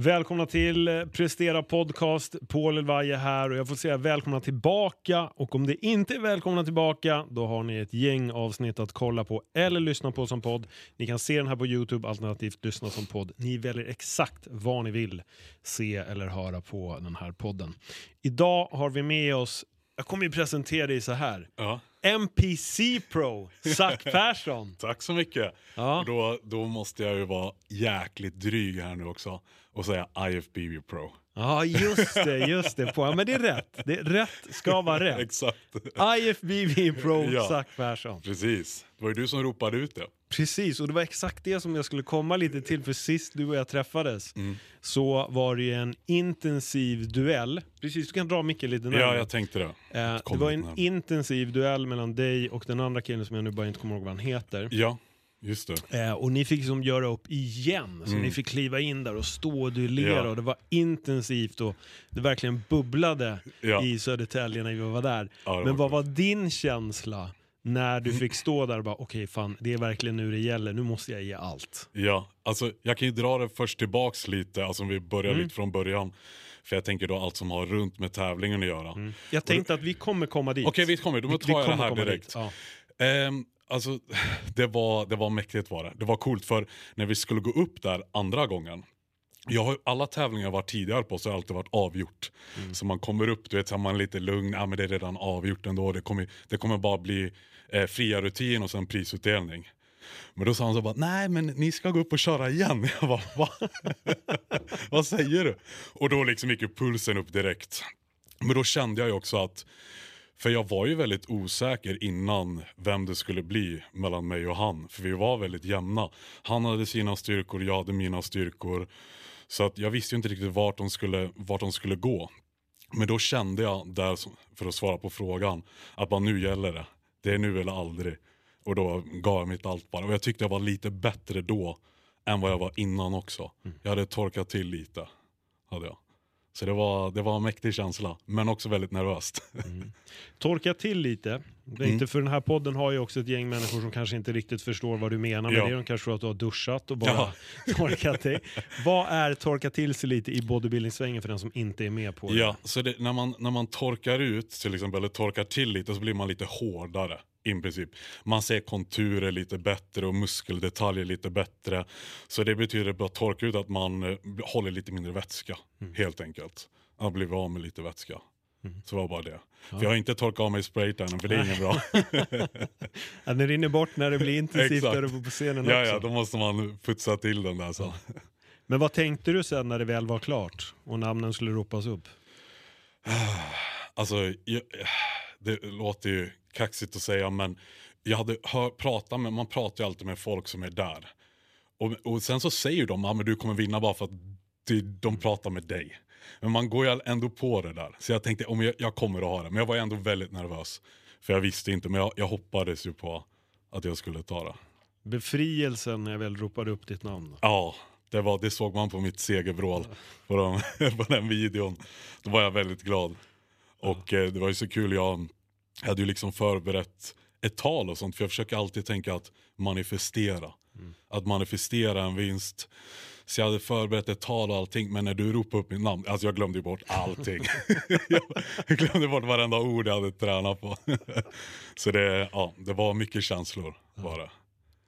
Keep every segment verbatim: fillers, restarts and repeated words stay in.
Välkomna till Prestera Podcast. Paul Elvaj här och jag får säga välkomna tillbaka. Och om det inte är välkomna tillbaka, då har ni ett gäng avsnitt att kolla på eller lyssna på som podd. Ni kan se den här på YouTube, alternativt lyssna som podd. Ni väljer exakt vad ni vill se eller höra på den här podden. Idag har vi med oss, jag kommer ju presentera dig så här. Ja. N P C Pro, Sack Färsson. Tack så mycket. Ja. Då, då måste jag ju vara jäkligt dryg här nu också och säga I F B B Pro. Ja, just det, just det. Ja, men det är rätt. Det, rätt ska vara rätt. Exakt. I F B B Pro, ja. Sack Färsson. Precis. Det var ju du som ropade ut det. Precis, och det var exakt det som jag skulle komma lite till, för sist du och jag träffades mm. så var det ju en intensiv duell. Precis, du kan dra Micke lite närmare. Ja, jag tänkte det. Eh, det var en närmare. intensiv duell mellan dig och den andra killen som jag nu bara inte kommer ihåg vad han heter. Ja, just det. Eh, och ni fick liksom göra upp igen, så mm. ni fick kliva in där och stå och duellera, ja. Och det var intensivt och det verkligen bubblade ja. i Södertälje när vi var där. Ja, var Men vad var din känsla när du fick stå där och bara, okej okay, fan, det är verkligen nu det gäller, nu måste jag ge allt? Ja, alltså jag kan ju dra det först tillbaks lite, alltså om vi börjar mm. lite från början. För jag tänker då allt som har runt med tävlingen att göra. Mm. Jag tänkte då, att vi kommer komma dit. Okej, okay, vi kommer, då vi, tar vi jag kommer det här direkt. Ja. Ehm, alltså, det var, det var mäktigt var det. Det var coolt, för när vi skulle gå upp där andra gången. Jag har alla tävlingar varit tidigare på, så har alltid varit avgjort. Mm. Så man kommer upp, du vet, så har man lite lugn. Ja, men det är redan avgjort ändå. Det kommer, det kommer bara bli eh, fria rutin och sen prisutdelning. Men då sa han så bara, nej men ni ska gå upp och köra igen. Jag bara, va? Vad säger du? Och då liksom gick ju pulsen upp direkt. Men då kände jag ju också att, för jag var ju väldigt osäker innan vem det skulle bli mellan mig och han. För vi var väldigt jämna. Han hade sina styrkor, jag hade mina styrkor. Så att jag visste ju inte riktigt vart de skulle, vart de skulle gå. Men då kände jag, där, för att svara på frågan, att bara nu gäller det. Det är nu eller aldrig. Och då gav jag mitt allt bara. Och jag tyckte jag var lite bättre då än vad jag var innan också. Mm. Jag hade torkat till lite, hade jag. Så det var, det var en mäktig känsla, men också väldigt nervöst. Mm. Torka till lite. Det är mm. inte, för den här podden har ju också ett gäng människor som kanske inte riktigt förstår vad du menar med ja. det. De kanske tror att du har duschat och bara ja. torkat till. Vad är torka till sig lite i bodybuilding-svängen för den som inte är med på det? Ja, så det, när, man, när man torkar ut till exempel, eller torkar till lite, så blir man lite hårdare. I princip. Man ser konturer lite bättre och muskeldetaljer lite bättre. Så det betyder bara torka ut att man håller lite mindre vätska. Mm. Helt enkelt. Att bli av med lite vätska. Mm. Så var bara det. Ja. För jag har inte torkat av mig spraytannen, för det är ingen bra. Ja, den rinner bort när det blir intensivt där på scenen också. Ja, ja, då måste man putsa till den där. Så. Ja. Men vad tänkte du sen när det väl var klart och namnen skulle ropas upp? Alltså, jag, det låter ju kaxigt att säga, men jag hade hör, pratat med, man pratar ju alltid med folk som är där. Och, och sen så säger de, ja ah, men du kommer vinna bara för att du, de pratar med dig. Men man går ju ändå på det där. Så jag tänkte, om jag, jag kommer att ha det. Men jag var ändå väldigt nervös. För jag visste inte, men jag, jag hoppades ju på att jag skulle ta det. Befrielsen när jag väl ropade upp ditt namn. Ja, det, var, det såg man på mitt segerbrål på, de, på den videon. Då var jag väldigt glad. Och eh, det var ju så kul, jag... Jag hade ju liksom förberett ett tal och sånt. För jag försöker alltid tänka att manifestera. Mm. Att manifestera en vinst. Så jag hade förberett ett tal och allting. Men när du ropade upp mitt namn. Alltså jag glömde ju bort allting. Jag glömde bort varenda ord jag hade tränat på. Så det, ja, det var mycket känslor bara.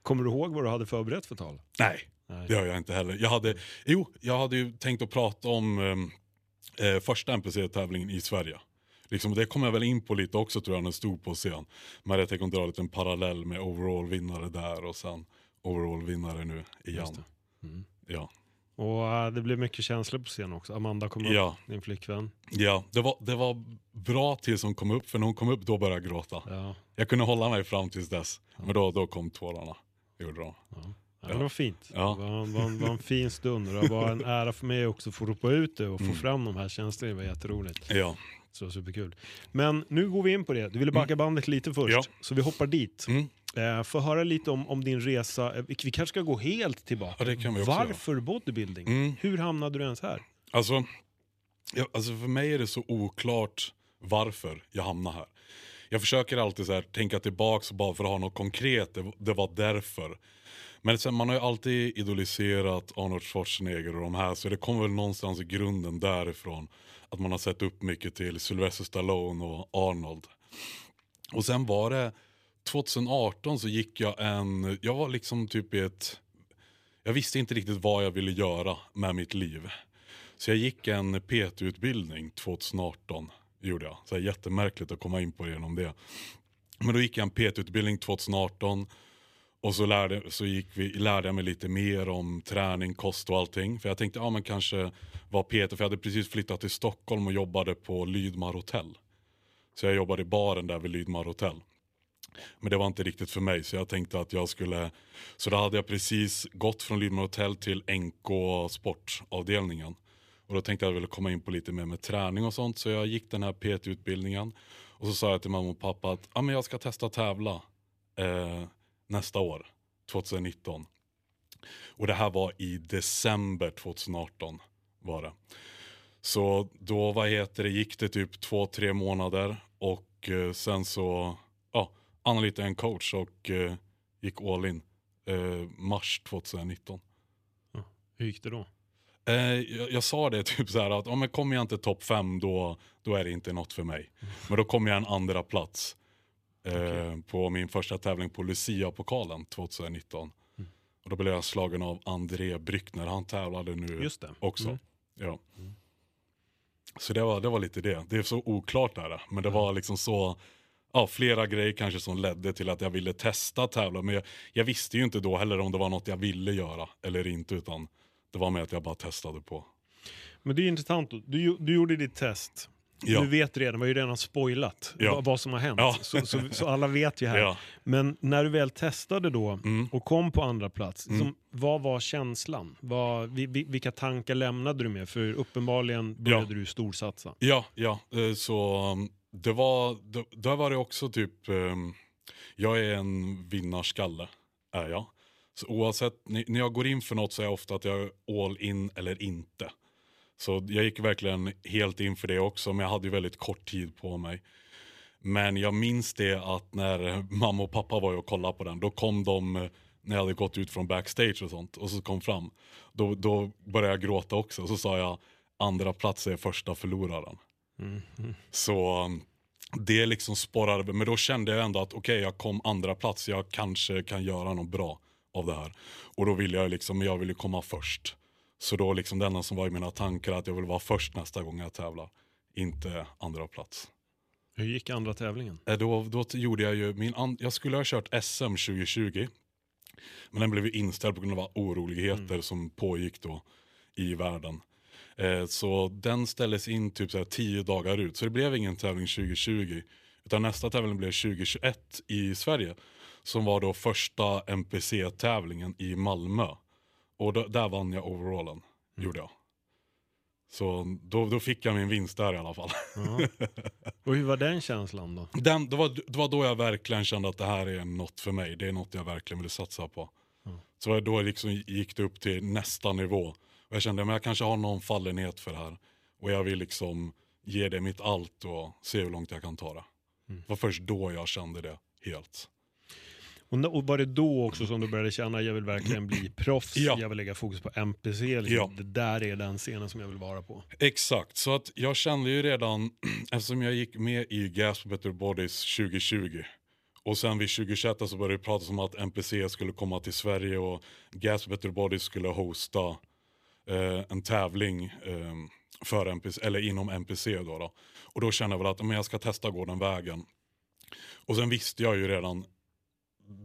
Kommer du ihåg vad du hade förberett för tal? Nej, Nej. det har jag inte heller. Jag hade, jo, jag hade ju tänkt att prata om eh, första N P C-tävlingen i Sverige. Liksom, det kommer jag väl in på lite också, tror jag, när jag stod på scen. Men jag tänker dra lite en parallell med overall-vinnare där och sen overall-vinnare nu igen. Mm. Ja. Och äh, det blev mycket känslor på scen också. Amanda kom upp, ja. din flickvän. Ja, det var, det var bra tills hon kom upp. För när hon kom upp, då började jag gråta. Ja. Jag kunde hålla mig fram tills dess. Ja. Men då, då kom tårarna. Det gjorde de. Ja. Ja, det var fint. Ja. Det var, var, var en fin stund. Det var en ära för mig också att få ropa ut det och få mm. fram de här känslorna. Det var jätteroligt. Ja. Så superkul. Men nu går vi in på det. Du ville backa mm. bandet lite först. Ja. Så vi hoppar dit. Mm. Eh, för att höra lite om, om din resa. Vi kanske ska gå helt tillbaka. Ja, det kan vi också. Varför göra. bodybuilding? Mm. Hur hamnade du ens här? Alltså, jag, alltså för mig är det så oklart varför jag hamnade här. Jag försöker alltid så här, tänka tillbaka bara för att ha något konkret. Det, det var därför. Men sen, man har ju alltid idoliserat Arnold Schwarzenegger och de här, så det kommer väl någonstans i grunden därifrån att man har sett upp mycket till Sylvester Stallone och Arnold. Och sen var det tjugoarton så gick jag en, jag var liksom typ i ett, jag visste inte riktigt vad jag ville göra med mitt liv. Så jag gick en P T-utbildning tjugoarton, gjorde jag. Så här, jättemärkligt att komma in på genom det. Men då gick jag en P T-utbildning tjugoarton och så, lärde, så gick vi, lärde jag mig lite mer om träning, kost och allting. För jag tänkte, ja men kanske var P T, för jag hade precis flyttat till Stockholm och jobbade på Lydmar Hotell. Så jag jobbade i baren där vid Lydmar Hotell. Men det var inte riktigt för mig, så jag tänkte att jag skulle... Så då hade jag precis gått från Lydmar Hotell till Enko sportavdelningen. Och då tänkte jag att jag ville komma in på lite mer med träning och sånt. Så jag gick den här P T-utbildningen. Och så sa jag till mamma och pappa att ah, men jag ska testa att tävla eh, nästa år, tjugonitton. Och det här var i december tjugoarton var det. Så då, vad heter det, gick det typ två, tre månader. Och eh, sen så... anlitade en coach och eh, gick all in eh, mars tjugonitton. Ja, hur gick det då? Eh, jag, jag sa det typ så här att om jag kommer jag inte topp fem då, då är det inte något för mig. Mm. Men då kom jag en andra plats eh, okay. på min första tävling på Lucia Pokalen tjugonitton. Mm. Och då blev jag slagen av André Bryckner. Han tävlade nu Just det. också. Mm. Ja. Mm. Så det var, det var lite det. Det är så oklart där. Men det mm. var liksom så... Ja, flera grejer kanske som ledde till att jag ville testa tävla. Men jag, jag visste ju inte då heller om det var något jag ville göra eller inte. Utan det var med att jag bara testade på. Men det är ju intressant. Du, du gjorde ditt test. Ja. Du vet redan, vi har ju redan spoilat ja. vad, vad som har hänt. Ja. Så, så, så alla vet ju här. Ja. Men när du väl testade då mm. och kom på andra plats. Mm. Som, vad var känslan? Vad, vilka tankar lämnade du med? För uppenbarligen började ja. du storsatsa. Ja, ja. Så... Det var, det, där var det också typ, um, jag är en vinnarskalle, är jag. Så oavsett, när jag går in för något så är jag ofta att jag är all in eller inte. Så jag gick verkligen helt in för det också, men jag hade ju väldigt kort tid på mig. Men jag minns det att när mamma och pappa var och kollade på den, då kom de, när jag hade gått ut från backstage och sånt, och så kom fram. Då, då började jag gråta också, och så sa jag, andra plats är första förloraren. Mm. Mm. Så det liksom sporrade, men då kände jag ändå att okej, okay, jag kom andra plats, jag kanske kan göra något bra av det här. Och då ville jag liksom, jag ville komma först. Så då liksom det enda som var i mina tankar att jag vill vara först nästa gång jag tävlar, inte andra plats. Hur gick andra tävlingen? Då, då gjorde jag ju, min and- jag skulle ha kört S M tjugohundratjugo, men den blev ju inställd på grund av oroligheter mm. som pågick då i världen. Så den ställdes in typ så här tio dagar ut. Så det blev ingen tävling tjugohundratjugo. Utan nästa tävling blev tjugohundratjugoett i Sverige. Som var då första N P C-tävlingen i Malmö. Och då, där vann jag overallen. Mm. Gjorde jag. Så då, då fick jag min vinst där i alla fall. Ja. Och hur var den känslan då? Den, det, var, det var då jag verkligen kände att det här är något för mig. Det är något jag verkligen ville satsa på. Mm. Så då liksom gick det upp till nästa nivå. Jag kände att jag kanske har någon fallenhet för det här. Och jag vill liksom ge det mitt allt och se hur långt jag kan ta det. Mm. Det var först då jag kände det helt. Och, och var det då också som du började känna att jag vill verkligen bli proffs? Ja. Jag vill lägga fokus på N P C. Liksom. Ja. Det där är den scenen som jag vill vara på. Exakt. Så att jag kände ju redan, eftersom jag gick med i Gasp Better Bodies tjugohundratjugo. Och sen vid tjugohundratjugoett så började det pratas om att N P C skulle komma till Sverige. Och Gasp Better Bodies skulle hosta... Uh, en tävling um, för N P C, eller inom N P C då, då. Och då kände jag väl att men jag ska testa gå den vägen. Och sen visste jag ju redan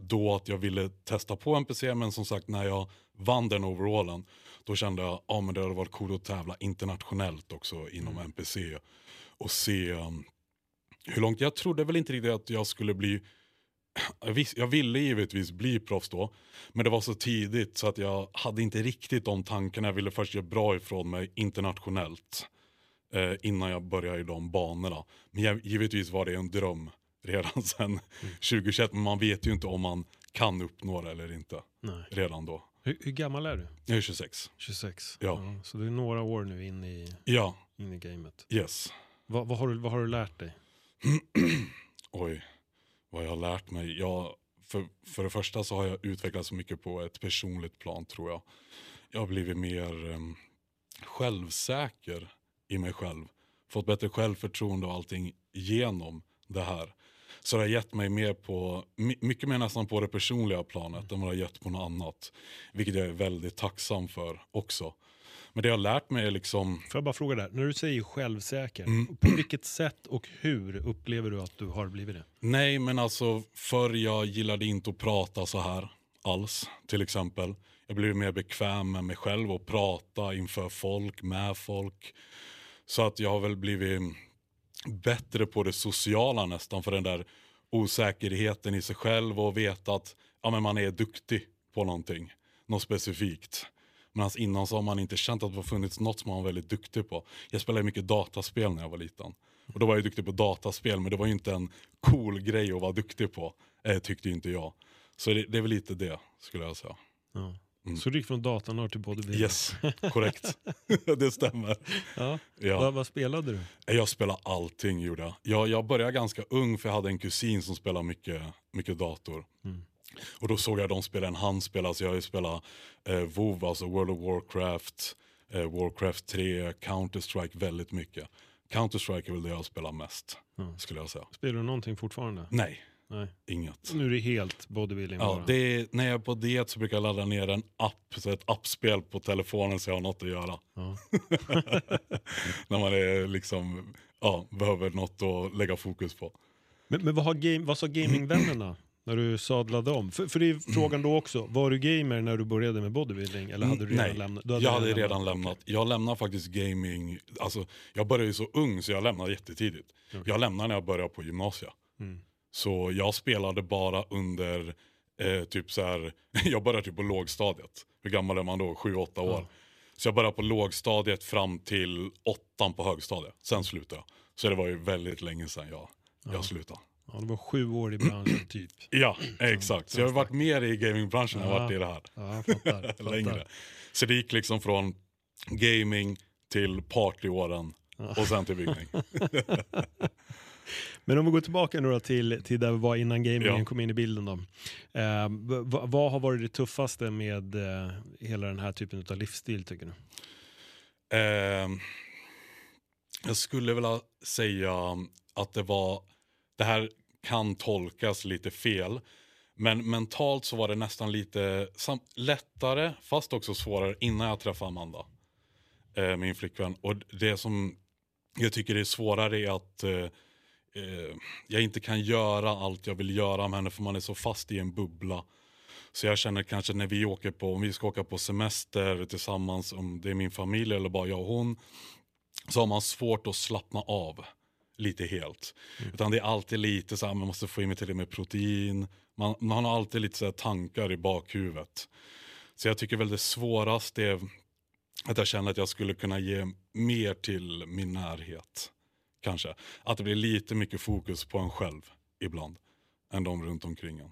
då att jag ville testa på N P C, men som sagt när jag vann den overallen då kände jag ah, men det hade varit coolt att tävla internationellt också inom mm. N P C och se um, hur långt. Jag trodde väl inte riktigt att jag skulle bli Jag, vis, jag ville givetvis bli proffs då, men det var så tidigt så att jag hade inte riktigt de tankarna. Jag ville först göra bra ifrån mig internationellt eh, innan jag började i de banorna. Men jag, givetvis var det en dröm redan sen mm. tjugohundratjugoett, men man vet ju inte om man kan uppnå det eller inte. Nej. Redan då. Hur, hur gammal är du? Jag är tjugosex. tjugosex, ja. Ja, så du är några år nu in i, ja. in i gamet. Yes. Va, vad, har du, vad har du lärt dig? Oj. Vad jag har lärt mig. Jag för, för det första så har jag utvecklats så mycket på ett personligt plan, tror jag. Jag har blivit mer eh, självsäker i mig själv. Fått bättre självförtroende och allting genom det här. Så det har gett mig mer på, mycket mer nästan på det personliga planet än vad det har gett på något annat. Vilket jag är väldigt tacksam för också. Men det jag har lärt mig är liksom... Får jag bara fråga där, när du säger självsäker, mm. på vilket sätt och hur upplever du att du har blivit det? Nej, men alltså förr jag gillade inte att prata så här alls, till exempel. Jag blev mer bekväm med mig själv och prata inför folk, med folk. Så att jag har väl blivit bättre på det sociala nästan, för den där osäkerheten i sig själv och veta att ja, men man är duktig på någonting, något specifikt. Men innan så har man inte känt att det har funnits något som man var väldigt duktig på. Jag spelade mycket dataspel när jag var liten. Och då var jag duktig på dataspel, men det var ju inte en cool grej att vara duktig på. Eh, tyckte inte jag. Så det, det är väl lite det, skulle jag säga. Ja. Mm. Så du gick från datanörd till bodybuilder? Yes, korrekt. Det stämmer. Ja. Ja. Vad, vad spelade du? Jag spelade allting, gjorde jag. jag. Jag började ganska ung, för jag hade en kusin som spelade mycket, mycket dator. Mm. Och då såg jag de spela en handspel. Alltså jag har ju spelat eh, WoW, alltså World of Warcraft, eh, Warcraft tre, Counter-Strike väldigt mycket. Counter-Strike är väl det jag spelar mest, mm. skulle jag säga. Spelar du någonting fortfarande? Nej, Nej. inget. Nu är det helt bodybuilding bara. Ja, det är, när jag är på det så brukar jag ladda ner en app, så ett appspel på telefonen så jag har något att göra. Ja. När man är liksom, ja, behöver något att lägga fokus på. Men, men vad, har game, vad sa gamingvännerna? När du sadlade om. För, för det är frågan då också. Var du gamer när du började med bodybuilding? Eller hade du redan Nej, lämnat? Du hade jag hade redan, redan lämnat. lämnat. Jag lämnade faktiskt gaming. Alltså, jag började ju så ung så jag lämnade jättetidigt. Okay. Jag lämnade när jag började på gymnasiet. Mm. Så jag spelade bara under eh, typ så här. Jag började typ på lågstadiet. Hur gammal är man då? Sju, åtta år. Ja. Så jag började på lågstadiet fram till åttan på högstadiet. Sen slutade jag. Så det var ju väldigt länge sedan jag, ja. jag slutade. Ja, det var sju år i branschen typ. Ja, exakt. Så jag har varit mer i gamingbranschen än jag har varit i det här. Ja, fattar, fattar. Längre. Så det gick liksom från gaming till partyåren ja. och sen till byggning. Men om vi går tillbaka några till, till där vi var innan gamingen ja. kom in i bilden då. Eh, vad, vad har varit det tuffaste med eh, hela den här typen av livsstil, tycker du? Eh, jag skulle vilja säga att det var... Det här kan tolkas lite fel, men mentalt så var det nästan lite sam- lättare fast också svårare innan jag träffade Amanda, eh, min flickvän. Och det som jag tycker är svårare är att eh, eh, jag inte kan göra allt jag vill göra med henne, för man är så fast i en bubbla. Så jag känner kanske när vi åker på, om vi ska åka på semester tillsammans, om det är min familj eller bara jag och hon, så har man svårt att slappna av. Lite helt. Mm. Utan det är alltid lite så här, man måste få in mig till det med protein. Man, man har alltid lite så här tankar i bakhuvudet. Så jag tycker väl det svåraste är att jag känner att jag skulle kunna ge mer till min närhet. Kanske. Att det blir lite mycket fokus på en själv ibland. Än de runt omkring en.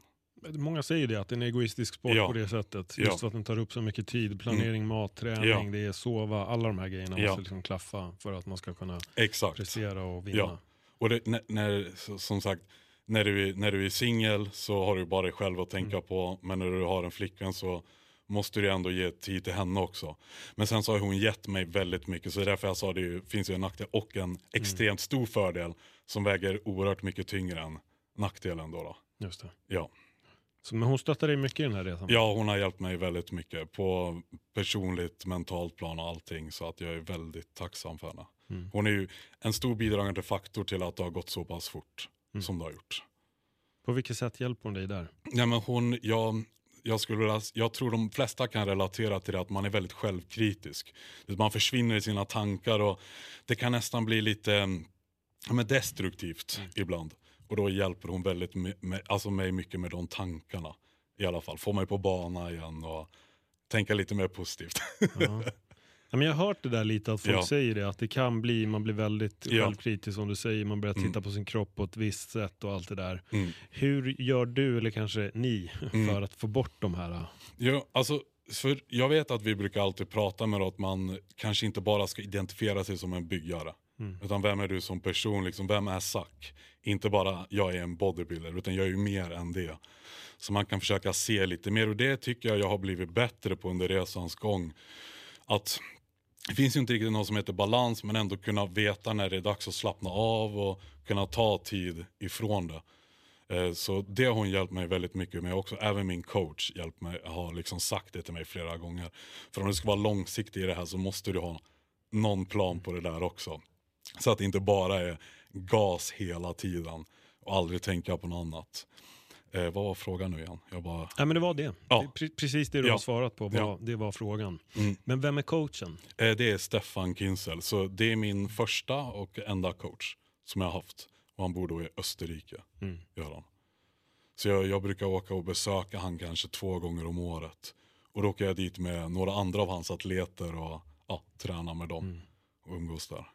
Många säger det, att det är en egoistisk sport ja. på det sättet. Just ja. för att den tar upp så mycket tid. Planering, mm. mat, träning, ja. det är sova. Alla de här grejerna ja. måste liksom klaffa för att man ska kunna Exakt. prestera och vinna. Ja. Och det, när, när, som sagt, när du, när du är singel så har du bara dig själv att tänka mm. på. Men när du har en flickvän så måste du ändå ge tid till henne också. Men sen så har hon gett mig väldigt mycket. Så därför jag sa att det finns ju en nackdel och en extremt mm. stor fördel som väger oerhört mycket tyngre än nackdelen då. då. Just det. Ja. Så, men hon stöttar dig mycket i den här resan? Ja, hon har hjälpt mig väldigt mycket på personligt, mentalt plan och allting. Så att jag är väldigt tacksam för henne. Mm. Hon är ju en stor bidragande faktor till att det har gått så pass fort mm. som det har gjort. På vilket sätt hjälper hon dig där? Nej, men hon, jag, jag, skulle, jag tror de flesta kan relatera till det, att man är väldigt självkritisk. Man försvinner i sina tankar och det kan nästan bli lite men destruktivt mm. ibland. Och då hjälper hon väldigt med, med, alltså mig mycket med de tankarna. I alla fall. Får mig på bana igen och tänka lite mer positivt. Ja. Ja, men jag har hört det där lite, att folk ja. säger det. Att det kan bli, man blir väldigt ja. självkritisk som du säger. Man börjar titta mm. på sin kropp på ett visst sätt och allt det där. Mm. Hur gör du, eller kanske ni, för mm. att få bort de här? Ja, alltså, för jag vet att vi brukar alltid prata med att man kanske inte bara ska identifiera sig som en byggare. Mm. Utan vem är du som person, liksom, vem är Sack? Inte bara jag är en bodybuilder, utan jag är ju mer än det. Så man kan försöka se lite mer, och det tycker jag jag har blivit bättre på under resans gång. Att det finns ju inte riktigt något som heter balans, men ändå kunna veta när det är dags att slappna av och kunna ta tid ifrån det. Så det har hon hjälpt mig väldigt mycket med också. Även min coach hjälpt mig, har liksom sagt det till mig flera gånger. För om du ska vara långsiktig i det här så måste du ha någon plan på det där också. Så att det inte bara är gas hela tiden och aldrig tänka på något annat. Eh, vad var frågan nu igen? Jag bara... Nej, men det var det. Ja. Pre- precis det du ja. har svarat på. Var, ja. Det var frågan. Mm. Men vem är coachen? Eh, det är Stefan Kinsel. Så det är min första och enda coach som jag har haft. Och han bor då i Österrike. Mm. Gör han. Så jag, jag brukar åka och besöka han kanske två gånger om året. Och då åker jag dit med några andra av hans atleter och ja, tränar med dem mm. och umgås där.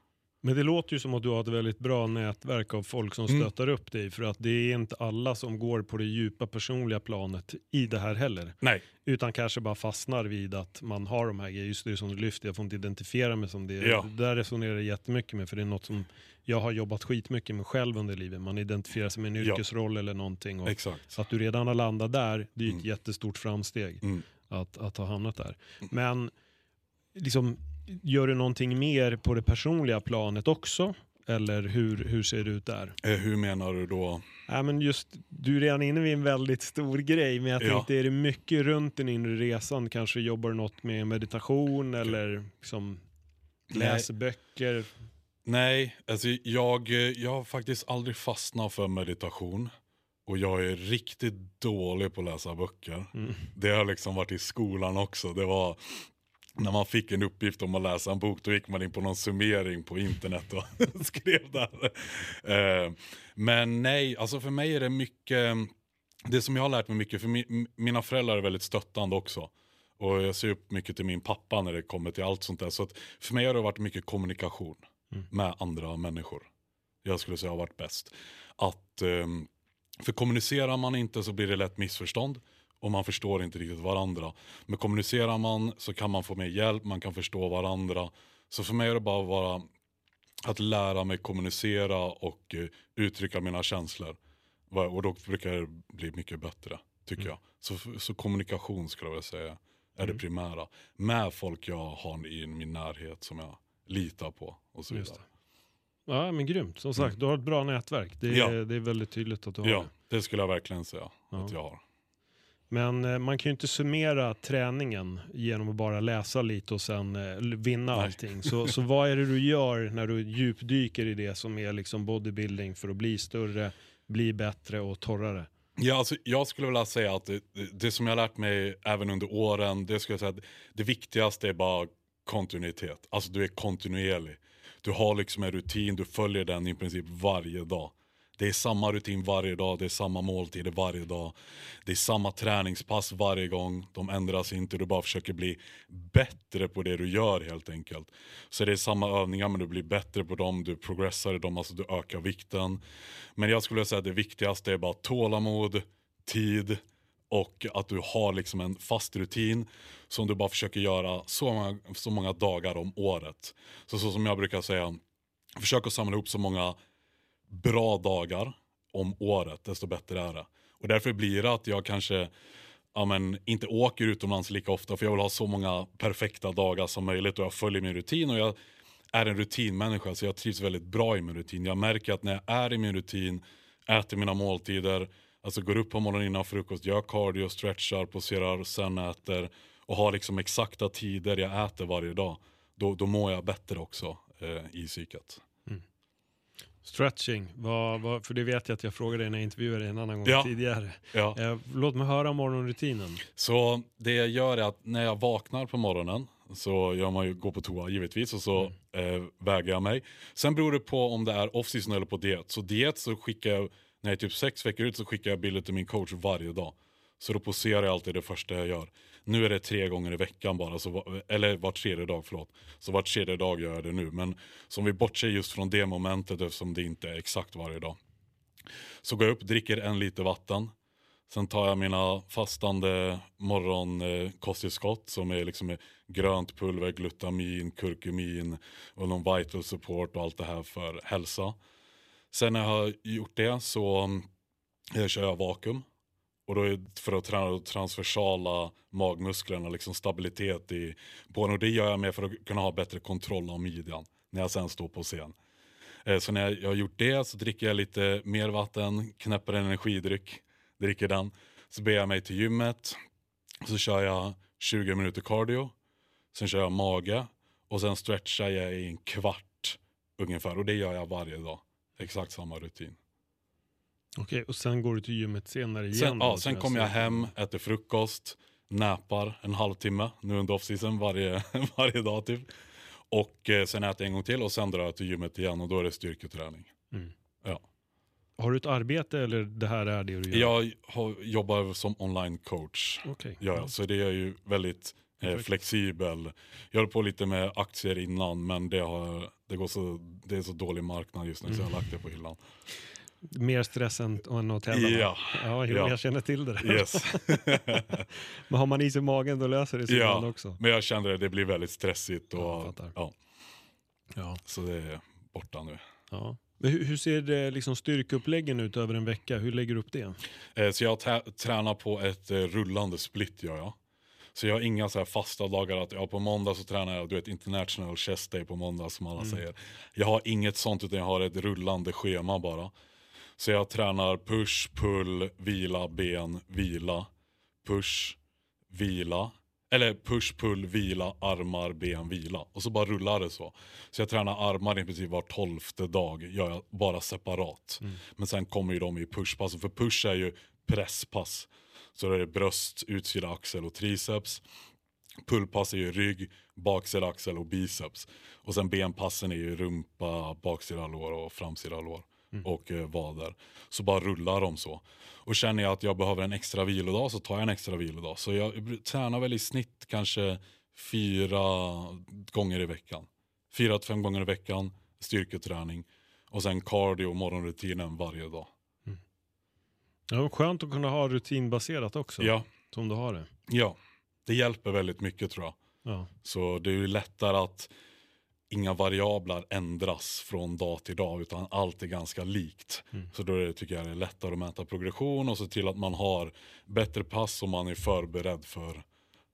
Men det låter ju som att du har ett väldigt bra nätverk av folk som stöttar mm. upp dig. För att det är inte alla som går på det djupa personliga planet i det här heller. Nej. Utan kanske bara fastnar vid att man har de här grejerna. Just det som du lyfter, jag får inte identifiera mig som det. Ja. Det där resonerar jag jättemycket med. För det är något som jag har jobbat skitmycket med själv under livet. Man identifierar sig med en yrkesroll ja. eller någonting. Och exakt. Att du redan har landat där, det är ett mm. jättestort framsteg mm. att, att ha hamnat där. Men liksom... Gör du någonting mer på det personliga planet också? Eller hur, hur ser det ut där? Eh, hur menar du då? Äh, men just, du är redan inne vid en väldigt stor grej. Men jag tänkte, ja. är det mycket runt den inre resan? Kanske jobbar något med meditation eller liksom läser böcker? Nej, alltså jag, jag har faktiskt aldrig fastnat för meditation. Och jag är riktigt dålig på att läsa böcker. Mm. Det har liksom varit i skolan också. Det var... När man fick en uppgift om att läsa en bok, då gick man in på någon summering på internet och skrev där. Eh, men nej, alltså för mig är det mycket... Det som jag har lärt mig mycket, för mi, mina föräldrar är väldigt stöttande också. Och jag ser upp mycket till min pappa när det kommer till allt sånt där. Så att för mig har det varit mycket kommunikation mm. med andra människor. Jag skulle säga har varit bäst. Att, eh, för kommunicerar man inte så blir det lätt missförstånd. Och man förstår inte riktigt varandra. Men kommunicerar man så kan man få mer hjälp. Man kan förstå varandra. Så för mig är det bara, bara att lära mig kommunicera och uh, uttrycka mina känslor. Och då brukar det bli mycket bättre, tycker mm. jag. Så, så kommunikation skulle jag säga är mm. det primära. Med folk jag har i min närhet som jag litar på och så vidare. Ja, men grymt. Som sagt, mm. du har ett bra nätverk. Det är, ja. det är väldigt tydligt att du har ja, det. Ja, det skulle jag verkligen säga ja. att jag har. Men man kan ju inte summera träningen genom att bara läsa lite och sen vinna Nej. allting. Så, så vad är det du gör när du djupdyker i det som är liksom bodybuilding för att bli större, bli bättre och torrare? Ja, alltså, jag skulle vilja säga att det, det som jag har lärt mig även under åren, det skulle jag säga att det viktigaste är bara kontinuitet. Alltså du är kontinuerlig. Du har liksom en rutin, du följer den i princip varje dag. Det är samma rutin varje dag, det är samma måltider varje dag. Det är samma träningspass varje gång. De ändras inte, du bara försöker bli bättre på det du gör helt enkelt. Så det är samma övningar men du blir bättre på dem, du progressar i dem, alltså du ökar vikten. Men jag skulle säga att det viktigaste är bara tålamod, tid och att du har liksom en fast rutin som du bara försöker göra så många, så många dagar om året. Så, så som jag brukar säga, försök att samla ihop så många bra dagar om året, desto bättre är det. Och därför blir det att jag kanske ja men, inte åker utomlands lika ofta, för jag vill ha så många perfekta dagar som möjligt och jag följer min rutin och jag är en rutinmänniska, så jag trivs väldigt bra i min rutin. Jag märker att när jag är i min rutin, äter mina måltider, alltså går upp på morgonen innan frukost, gör cardio, stretchar, poserar, sen äter och har liksom exakta tider jag äter varje dag, då, då mår jag bättre också eh, i psyket. Stretching, vad, vad, för det vet jag att jag frågade dig när jag intervjuade dig en annan gång ja. tidigare. Ja. Eh, låt mig höra morgonrutinen. Så det jag gör är att när jag vaknar på morgonen så gör man ju, går på toa givetvis och så mm. eh, väger jag mig. Sen beror det på om det är off-season eller på diet. Så diet så skickar jag, när jag är typ sex veckor ut så skickar jag bilder till min coach varje dag. Så då poserar jag alltid det första jag gör. Nu är det tre gånger i veckan bara. Så, eller var tredje dag, förlåt. Så var tredje dag gör jag det nu. Men som vi bortser just från det momentet, eftersom det inte är exakt varje dag. Så går jag upp, dricker en liter vatten. Sen tar jag mina fastande morgonkosttillskott som är liksom grönt pulver, glutamin, kurkumin och någon vital support och allt det här för hälsa. Sen när jag har gjort det så kör jag vakuum. Och då är det för att transversala magmusklerna, liksom stabilitet i bån. Och det gör jag med för att kunna ha bättre kontroll av midjan när jag sen står på scen. Så när jag har gjort det så dricker jag lite mer vatten, knäpper en energidryck, dricker den. Så ber jag mig till gymmet, så kör jag tjugo minuter cardio, sen kör jag mage och sen stretchar jag i en kvart ungefär. Och det gör jag varje dag, exakt samma rutin. Okej, och sen går du till gymmet senare igen? Sen, ja, sen kommer jag hem, äter frukost, näpar en halvtimme, nu under off-season varje, varje dag typ. Och eh, sen äter jag en gång till och sen drar jag till gymmet igen och då är det styrketräning. Mm. Ja. Har du ett arbete eller det här är det du gör? Jag har, jobbar som online coach. Okej. Ja, ja. Så det är ju väldigt eh, flexibel. Jag höll på lite med aktier innan men det, har, det, går så, det är så dålig marknad just nu mm. så jag har lagt det på hyllan. Mer stress än hotellarna. Ja, ja, jag ja. känner till det där. Yes. Men har man is i magen då löser det sig ja, också. Men jag kände det, det blir väldigt stressigt. Och, ja, ja. Ja. Så det är borta nu. Ja. Men hur, hur ser det liksom styrkeuppläggen ut över en vecka? Hur lägger du upp det? Eh, så jag t- tränar på ett eh, rullande split gör jag. Så jag har inga så här fasta dagar att ja, på måndag så tränar jag, du vet, international chest day på måndag som alla mm. säger. Jag har inget sånt utan jag har ett rullande schema bara. Så jag tränar push, pull, vila, ben, vila, push, vila. Eller push, pull, vila, armar, ben, vila. Och så bara rullar det så. Så jag tränar armar i princip var tolfte dag. Gör jag bara separat. Mm. Men sen kommer ju de i pushpass. För push är ju presspass. Så det är bröst, utsida axel och triceps. Pullpass är ju rygg, baksida axel och biceps. Och sen benpassen är ju rumpa, baksida lår och framsida lår. Mm. Och eh, vader. Så bara rullar de så. Och känner jag att jag behöver en extra vilodag så tar jag en extra vilodag. Så jag tränar väl i snitt kanske fyra gånger i veckan. Fyra till fem gånger i veckan. Styrketräning. Och sen cardio, morgonrutinen varje dag. Mm. Ja, skönt att kunna ha rutinbaserat också. Ja. Som du har det. Ja, det hjälper väldigt mycket tror jag. Ja. Så det är ju lättare att inga variabler ändras från dag till dag utan allt är ganska likt. Mm. Så då är det, tycker jag det är lättare att mäta progression och se till att man har bättre pass och man är förberedd för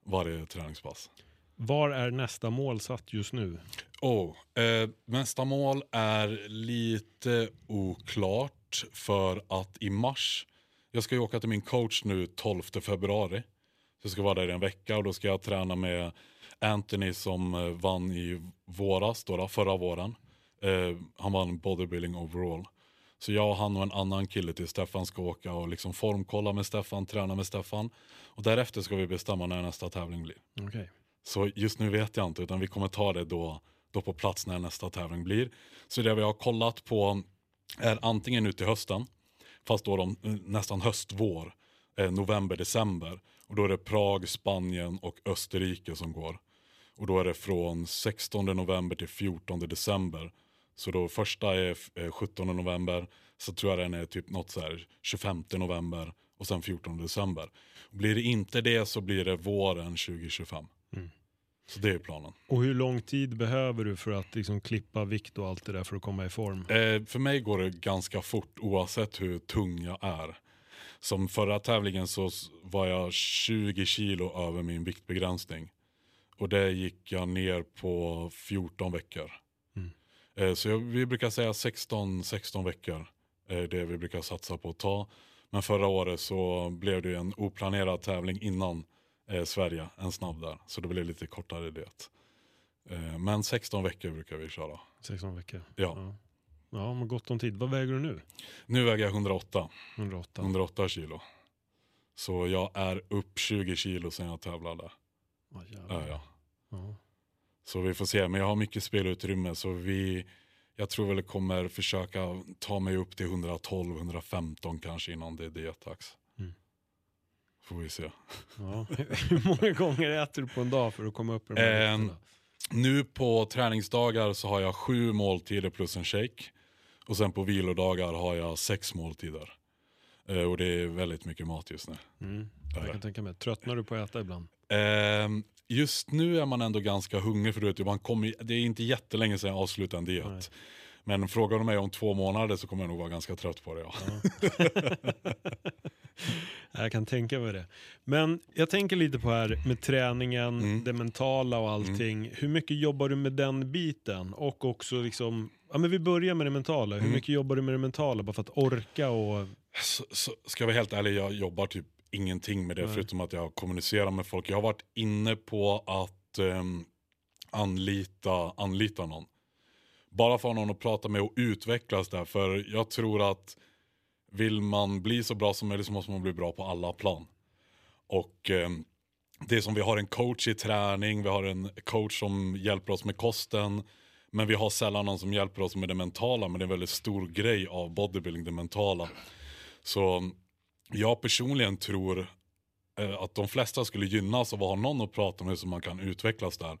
varje träningspass. Var är nästa mål satt just nu? Oh, eh, nästa mål är lite oklart för att i mars, jag ska ju åka till min coach nu tolfte februari. Så jag ska vara där i en vecka och då ska jag träna med Anthony som vann i våras, då, förra våren. Eh, han vann bodybuilding overall. Så jag och han och en annan kille till Stefan ska åka och liksom formkolla med Stefan, träna med Stefan. Och därefter ska vi bestämma när nästa tävling blir. Okay. Så just nu vet jag inte utan vi kommer ta det då, då på plats när nästa tävling blir. Så det vi har kollat på är antingen nu till hösten, fast då de, nästan höstvår, eh, november, december. Och då är det Prag, Spanien och Österrike som går. Och då är det från sextonde november till fjortonde december. Så då första är sjuttonde november. Så tror jag den är typ något så här tjugofemte november och sen fjortonde december. Blir det inte det så blir det våren tjugohundratjugofem. Mm. Så det är planen. Och hur lång tid behöver du för att liksom klippa vikt och allt det där för att komma i form? Eh, för mig går det ganska fort oavsett hur tung jag är. Som förra tävlingen så var jag tjugo kilo över min viktbegränsning. Och det gick jag ner på fjorton veckor. Mm. Så jag, vi brukar säga sexton veckor. Det vi brukar satsa på att ta. Men förra året så blev det en oplanerad tävling innan Sverige. En snabb där. Så det blev lite kortare det. Men sexton veckor brukar vi köra. sexton veckor? Ja. ja. Ja, men gott om tid. Vad väger du nu? Nu väger jag hundraåtta. hundraåtta. hundraåtta kilo. Så jag är upp tjugo kilo sen jag tävlade. Vad jävlar. Ja, ja. Så vi får se. Men jag har mycket spelutrymme. Så vi, jag tror väl kommer försöka ta mig upp till hundratolv, hundrafemton kanske innan det är dietax. Mm. Får vi se. Ja. Hur många gånger äter du på en dag för att komma upp i de här ähm, Nu på träningsdagar så har jag sju måltider plus en shake. Och sen på vilodagar har jag sex måltider. Eh, och det är väldigt mycket mat just nu. Mm. Jag kan tänka mig. Tröttnar du på att äta ibland? Eh, just nu är man ändå ganska hungrig, för du vet, man kommer, det är inte jättelänge sedan jag avslutade en diet. Nej. Men frågar du mig om två månader så kommer jag nog vara ganska trött på det. Ja. Ja. Jag kan tänka mig det. Men jag tänker lite på här med träningen, mm. det mentala och allting. Mm. Hur mycket jobbar du med den biten? Och också liksom, ja men vi börjar med det mentala. Hur mm. mycket jobbar du med det mentala? Bara för att orka och... Så, så, ska jag vara helt ärlig, jag jobbar typ ingenting med det. Nej. Förutom att jag kommunicerar med folk. Jag har varit inne på att um, anlita, anlita någon. Bara för någon att prata med och utvecklas där. För jag tror att vill man bli så bra som möjligt så måste man bli bra på alla plan. Och eh, det är som vi har en coach i träning. Vi har en coach som hjälper oss med kosten. Men vi har sällan någon som hjälper oss med det mentala. Men det är en väldigt stor grej av bodybuilding, det mentala. Så jag personligen tror eh, att de flesta skulle gynnas av att ha någon att prata med så man kan utvecklas där.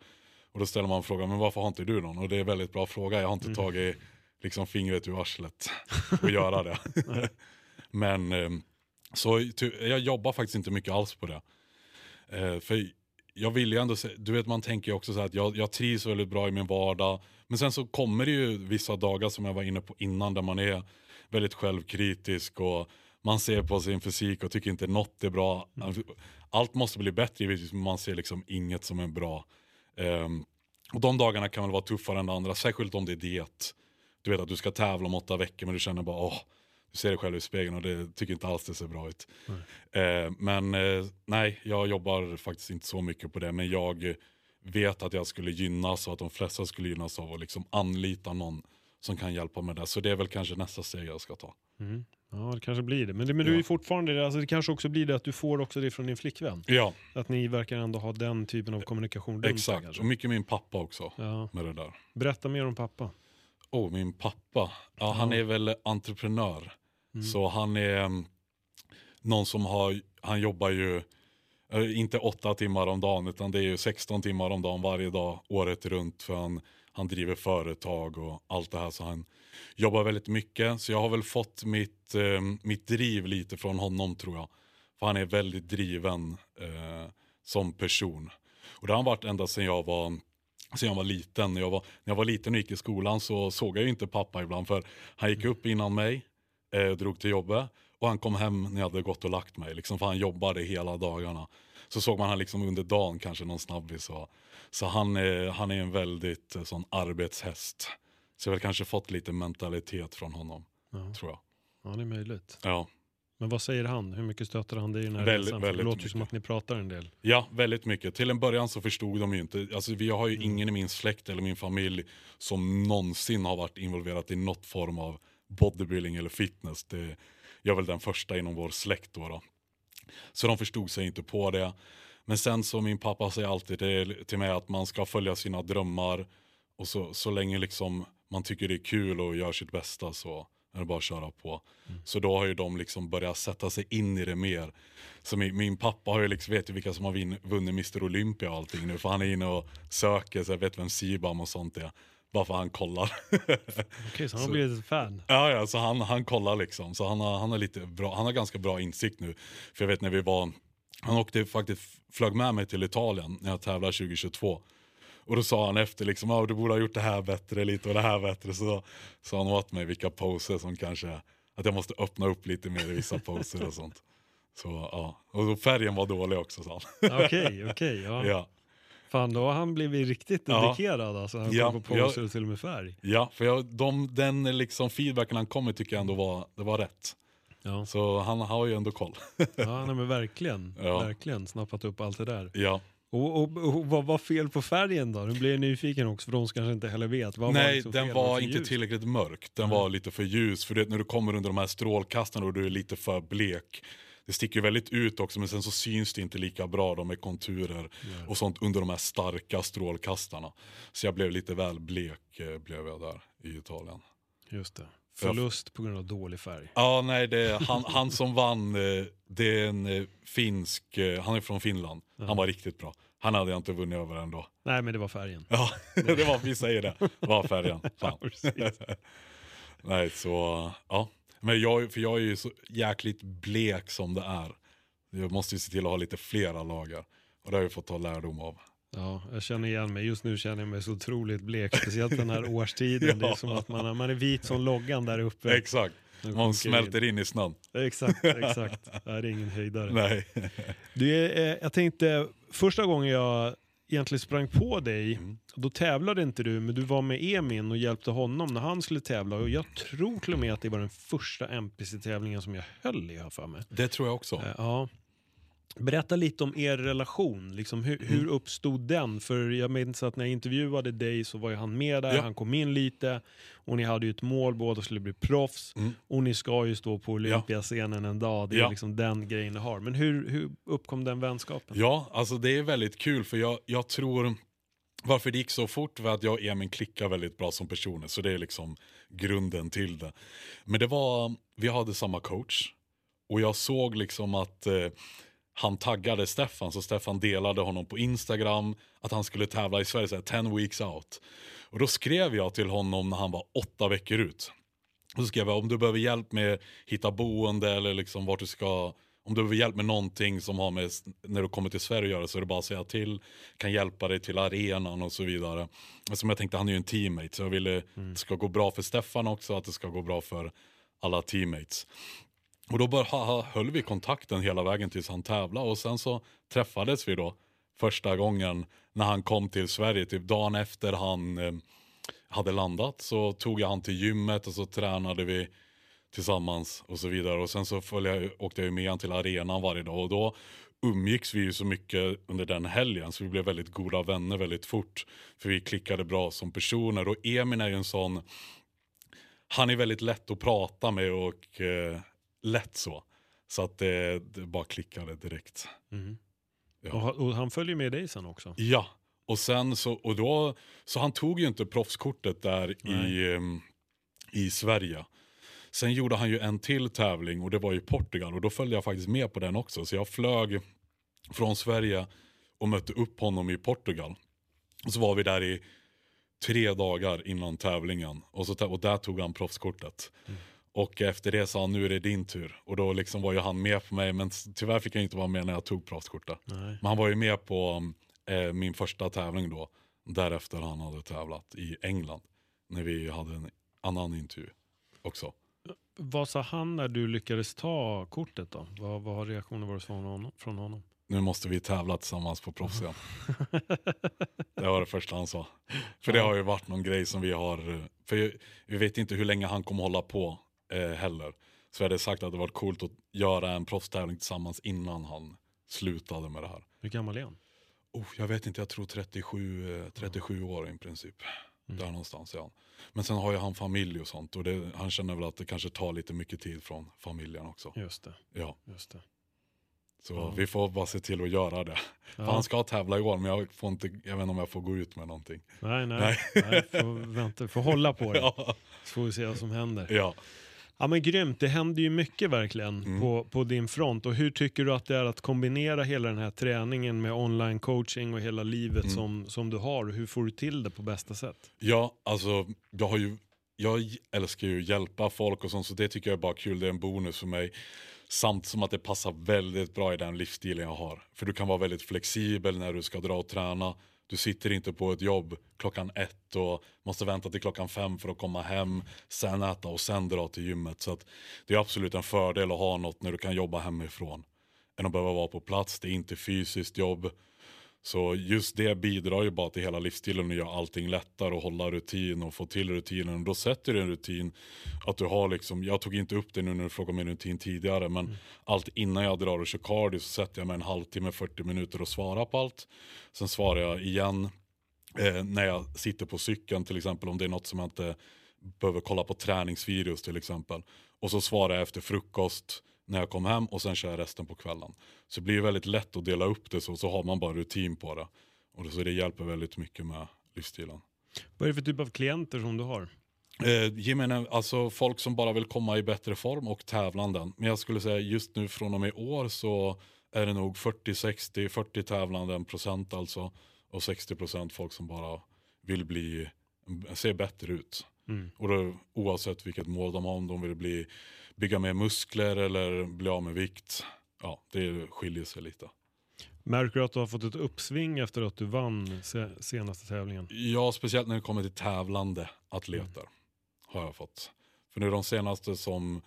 Och då ställer man frågan, men varför har inte du någon? Och det är en väldigt bra fråga. Jag har inte mm. tagit liksom fingret ur arslet och göra det. Men så jag jobbar faktiskt inte mycket alls på det. För jag vill ju ändå, du vet, man tänker ju också så här att jag, jag trivs väldigt bra i min vardag. Men sen så kommer det ju vissa dagar som jag var inne på innan där man är väldigt självkritisk och man ser på sin fysik och tycker inte något är bra. Allt måste bli bättre, men man ser liksom inget som är bra. Um, och de dagarna kan väl vara tuffare än andra, särskilt om det är diet. Du vet att du ska tävla om åtta veckor men du känner bara, åh, du ser dig själv i spegeln och det tycker inte alls det ser bra ut. Mm. Uh, men uh, nej, jag jobbar faktiskt inte så mycket på det, men jag vet att jag skulle gynnas och att de flesta skulle gynnas av att liksom anlita någon som kan hjälpa med det. Så det är väl kanske nästa steg jag ska ta. Mm. Ja, det kanske blir det. Men, det, men ja. Du är fortfarande, alltså det kanske också blir det att du får också det från din flickvän. Ja. Att ni verkar ändå ha den typen av kommunikation. Exakt, där, och mycket min pappa också ja. Med det där. Berätta mer om pappa. Åh, oh, min pappa. Ja, han ja. Är väl entreprenör. Mm. Så han är någon som har, han jobbar ju inte åtta timmar om dagen utan det är ju sexton timmar om dagen varje dag, året runt, för han Han driver företag och allt det här, så han jobbar väldigt mycket. Så jag har väl fått mitt, eh, mitt driv lite från honom tror jag. För han är väldigt driven eh, som person. Och det har han varit ända sedan jag var, sedan jag var liten. Jag var, när jag var liten och gick i skolan så såg jag ju inte pappa ibland. För han gick upp innan mig, eh, drog till jobbet. Och han kom hem när jag hade gått och lagt mig. Liksom, för han jobbade hela dagarna. Så såg man han liksom under dagen kanske någon snabbvis. Så, så han, är, han är en väldigt sån arbetshäst. Så jag har kanske fått lite mentalitet från honom, ja. Tror jag. Ja, det är möjligt. Ja. Men vad säger han? Hur mycket stöter han dig i den här väldigt, resan? Väldigt det låter ju som att ni pratar en del. Ja, väldigt mycket. Till en början så förstod de ju inte. Alltså, vi har ju mm. ingen i min släkt eller min familj som någonsin har varit involverat i något form av bodybuilding eller fitness. Det, jag är väl den första inom vår släkt då då. Så de förstod sig inte på det. Men sen så min pappa säger alltid till, till mig att man ska följa sina drömmar. Och så, så länge liksom man tycker det är kul och gör sitt bästa så är det bara att köra på. Mm. Så då har ju de liksom börjat sätta sig in i det mer. Så min, min pappa har ju liksom, vet ju vilka som har vin, vunnit Mister Olympia och allting nu. För han är inne och söker, så jag vet vem Sibam och sånt är. Bara för han kollar. Okej, okay, så han har blivit ett fan. Ja, ja, så han, han kollar liksom. Så han har, han, har lite bra, han har ganska bra insikt nu. För jag vet när vi var... Han åkte faktiskt, flög med mig till Italien när jag tävlade tjugohundratjugotvå. Och då sa han efter liksom, ja, du borde ha gjort det här bättre lite och det här bättre. Så då sa han åt mig vilka poser som kanske... Att jag måste öppna upp lite mer i vissa poser och sånt. Så ja. Och då färgen var dålig också, sa han. Okej, okej, okay, okay, ja. Ja. Fan, då har han blivit riktigt dedikerad. Ja. Alltså, han ja, kom på poser och till och med färg. Ja, för jag, de, den liksom feedbacken han kom med tycker jag ändå var, det var rätt. Ja. Så han har ju ändå koll. Ja, nej, men verkligen. Ja. Verkligen snappat upp allt det där. Ja. Och, och, och vad var fel på färgen då? Nu blir jag nyfiken också, för de kanske inte heller vet. Vad nej, var liksom den var inte ljus? Tillräckligt mörk. Den mm. var lite för ljus. För det, när du kommer under de här strålkastarna och du är lite för blek. Det sticker väldigt ut också, men sen så syns det inte lika bra de med konturer yeah. och sånt under de här starka strålkastarna. Så jag blev lite väl blek eh, blev jag där i Italien. Just det. Förlust jag... på grund av dålig färg. Ja, nej, det är han, han som vann eh, det är en eh, finsk, eh, han är från Finland. Uh-huh. Han var riktigt bra. Han hade jag inte vunnit över ändå. Nej, men det var färgen. Ja, det var, vi säger det. Det var färgen. Fan. Nej, så ja. Men jag, för jag är ju så jäkligt blek som det är. Jag måste ju se till att ha lite flera lager. Och det har jag fått ta lärdom av. Ja, jag känner igen mig. Just nu känner jag mig så otroligt blek. Speciellt den här årstiden. Ja. Det är som att man, man är vit som loggan där uppe. Exakt. Man smälter in. in i snön. Exakt, exakt. Det är ingen höjdare. Nej. Du, eh, jag tänkte, första gången jag egentligen sprang på dig, mm. då tävlade inte du, men du var med Emin och hjälpte honom när han skulle tävla. Och jag tror till och med att det var den första N P C-tävlingen som jag höll i här för mig. Det tror jag också. Eh, ja. Berätta lite om er relation. Liksom, hur, mm. hur uppstod den? För jag minns att när jag intervjuade dig så var ju han med där. Ja. Han kom in lite. Och ni hade ju ett mål. Båda skulle bli proffs. Mm. Och ni ska ju stå på Olympiascenen ja. en dag. Det är ja. liksom den grejen ni har. Men hur, hur uppkom den vänskapen? Ja, alltså det är väldigt kul. För jag, jag tror... Varför det gick så fort var att jag och Emin klickar väldigt bra som personer. Så det är liksom grunden till det. Men det var... Vi hade samma coach. Och jag såg liksom att... Eh, Han taggade Stefan, så Stefan delade honom på Instagram att han skulle tävla i Sverige, så här, ten weeks out. Och då skrev jag till honom när han var åtta veckor ut. Och så skrev jag, om du behöver hjälp med att hitta boende eller liksom vart du ska... Om du behöver hjälp med någonting som har med när du kommer till Sverige att göra, så är det bara att säga till. Kan hjälpa dig till arenan och så vidare. Som jag tänkte, han är ju en teammate, så jag ville mm. att det ska gå bra för Stefan också, att det ska gå bra för alla teammates. Och då bara höll vi kontakten hela vägen tills han tävlade. Och sen så träffades vi då första gången när han kom till Sverige. Typ dagen efter han eh, hade landat så tog jag han till gymmet och så tränade vi tillsammans och så vidare. Och sen så följde jag, åkte jag med han till arenan varje dag. Och då umgicks vi ju så mycket under den helgen så vi blev väldigt goda vänner väldigt fort. För vi klickade bra som personer. Och Emin är ju en sån... Han är väldigt lätt att prata med och... Eh, lätt så. Så att det, det bara klickade direkt. Mm. Ja. Och, och han följer med dig sen också? Ja. Och sen så, och då, så han tog ju inte proffskortet där i, um, i Sverige. Sen gjorde han ju en till tävling och det var i Portugal. Och då följde jag faktiskt med på den också. Så jag flög från Sverige och mötte upp honom i Portugal. Och så var vi där i tre dagar innan tävlingen. Och, så, och där tog han proffskortet. Mm. Och efter det sa han, nu är det din tur. Och då liksom var ju han med på mig. Men tyvärr fick jag inte vara med när jag tog proffskortet. Men han var ju med på eh, min första tävling då. Därefter han hade tävlat i England. När vi hade en annan intervju också. Vad sa han när du lyckades ta kortet då? Vad, vad har reaktionen varit från honom, från honom? Nu måste vi tävla tillsammans på proffsen. Det var det första han sa. För det har ju varit någon grej som vi har... För vi vet inte hur länge han kommer hålla på. Eh, heller. Så jag hade sagt att det var coolt att göra en proffstävling tillsammans innan han slutade med det här. Hur gammal är han? Oh, jag vet inte, jag tror trettiosju, trettiosju mm. år i princip. Mm. Där någonstans är han. Men sen har ju han familj och sånt och det, han känner väl att det kanske tar lite mycket tid från familjen också. Just det. Ja. Just det. Så mm. vi får bara se till att göra det. Ja. Han ska tävla igår, men jag får inte, jag vet inte om jag får gå ut med någonting. Nej, nej. nej. nej får, vänta, får hålla på det. Ja. Så får vi se vad som händer. Ja. Ja men grymt, det händer ju mycket verkligen mm. på, på din front. Och hur tycker du att det är att kombinera hela den här träningen med online coaching och hela livet mm. som, som du har? Hur får du till det på bästa sätt? Ja, alltså jag, har ju, jag älskar ju att hjälpa folk och sånt, så det tycker jag är bara kul. Det är en bonus för mig. Samt som att det passar väldigt bra i den livsstilen jag har. För du kan vara väldigt flexibel när du ska dra och träna. Du sitter inte på ett jobb klockan ett och måste vänta till klockan fem för att komma hem, sen äta och sen dra till gymmet. Så att det är absolut en fördel att ha något när du kan jobba hemifrån. Än att behöva vara på plats, det är inte fysiskt jobb. Så just det bidrar ju bara till hela livsstilen och gör allting lättare och hålla rutin och få till rutinen. Och då sätter du en rutin att du har liksom, jag tog inte upp det nu när du frågade om min rutin tidigare, men mm. allt innan jag drar och kör cardio så sätter jag mig en halvtimme, fyrtio minuter och svarar på allt. Sen svarar jag igen eh, när jag sitter på cykeln till exempel, om det är något som jag inte behöver kolla på träningsvideos till exempel. Och så svarar jag efter frukost när jag kom hem och sen kör jag resten på kvällen. Så det blir väldigt lätt att dela upp det, så, så har man bara rutin på det. Och så det hjälper väldigt mycket med livsstilen. Vad är det för typ av klienter som du har? Eh, jag menar, alltså folk som bara vill komma i bättre form och tävlanden. Men jag skulle säga just nu från och med år så är det nog fyrtio sextio, fyrtio tävlanden procent alltså. Och sextio procent folk som bara vill bli, se bättre ut. Mm. Och då, oavsett vilket mål de har, om de vill bli, bygga mer muskler eller bli av med vikt. Ja, det skiljer sig lite. Märker du att du har fått ett uppsving efter att du vann se- senaste tävlingen? Ja, speciellt när det kommer till tävlande atleter mm. har jag fått. För nu de senaste som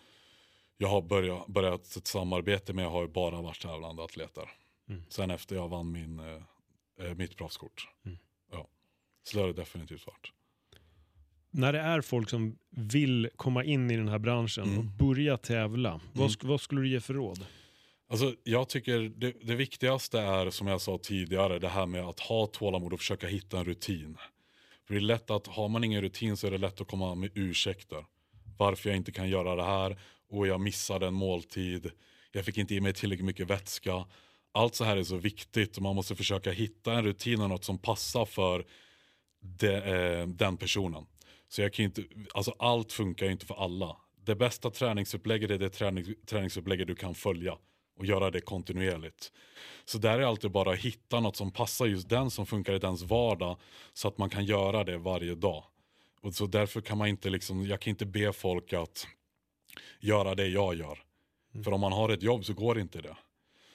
jag har börjat, börjat ett samarbete med har ju bara varit tävlande atleter. Mm. Sen efter jag vann min, eh, mitt proffskort. Mm. Ja. Så det har det definitivt varit. När det är folk som vill komma in i den här branschen mm. och börja tävla, mm. vad, vad skulle du ge för råd? Alltså, jag tycker det, det viktigaste är, som jag sa tidigare, det här med att ha tålamod och försöka hitta en rutin. För det är lätt att, har man ingen rutin så är det lätt att komma med ursäkter. Varför jag inte kan göra det här, och jag missade en måltid, jag fick inte i mig tillräckligt mycket vätska. Allt så här är så viktigt, och man måste försöka hitta en rutin och något som passar för de, eh, den personen. Så jag kan inte, alltså allt funkar ju inte för alla. Det bästa träningsupplägget är det träning, träningsupplägget du kan följa. Och göra det kontinuerligt. Så där är alltid bara att hitta något som passar just den, som funkar i dens vardag. Så att man kan göra det varje dag. Och så därför kan man inte liksom, jag kan inte be folk att göra det jag gör. Mm. För om man har ett jobb så går inte det.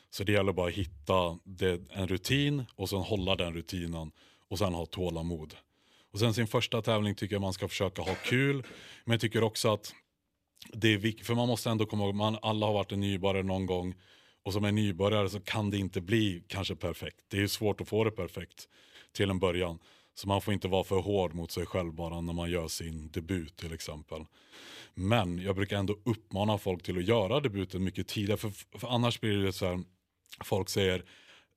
Så det gäller bara att hitta det, en rutin, och sen hålla den rutinen. Och sen ha tålamod. Och sen sin första tävling tycker jag man ska försöka ha kul. Men jag tycker också att det är viktigt, för man måste ändå komma ihåg, man, alla har varit en nybörjare någon gång, och som en nybörjare så kan det inte bli kanske perfekt. Det är ju svårt att få det perfekt till en början. Så man får inte vara för hård mot sig själv bara när man gör sin debut till exempel. Men jag brukar ändå uppmana folk till att göra debuten mycket tidigare, för, för annars blir det så här, folk säger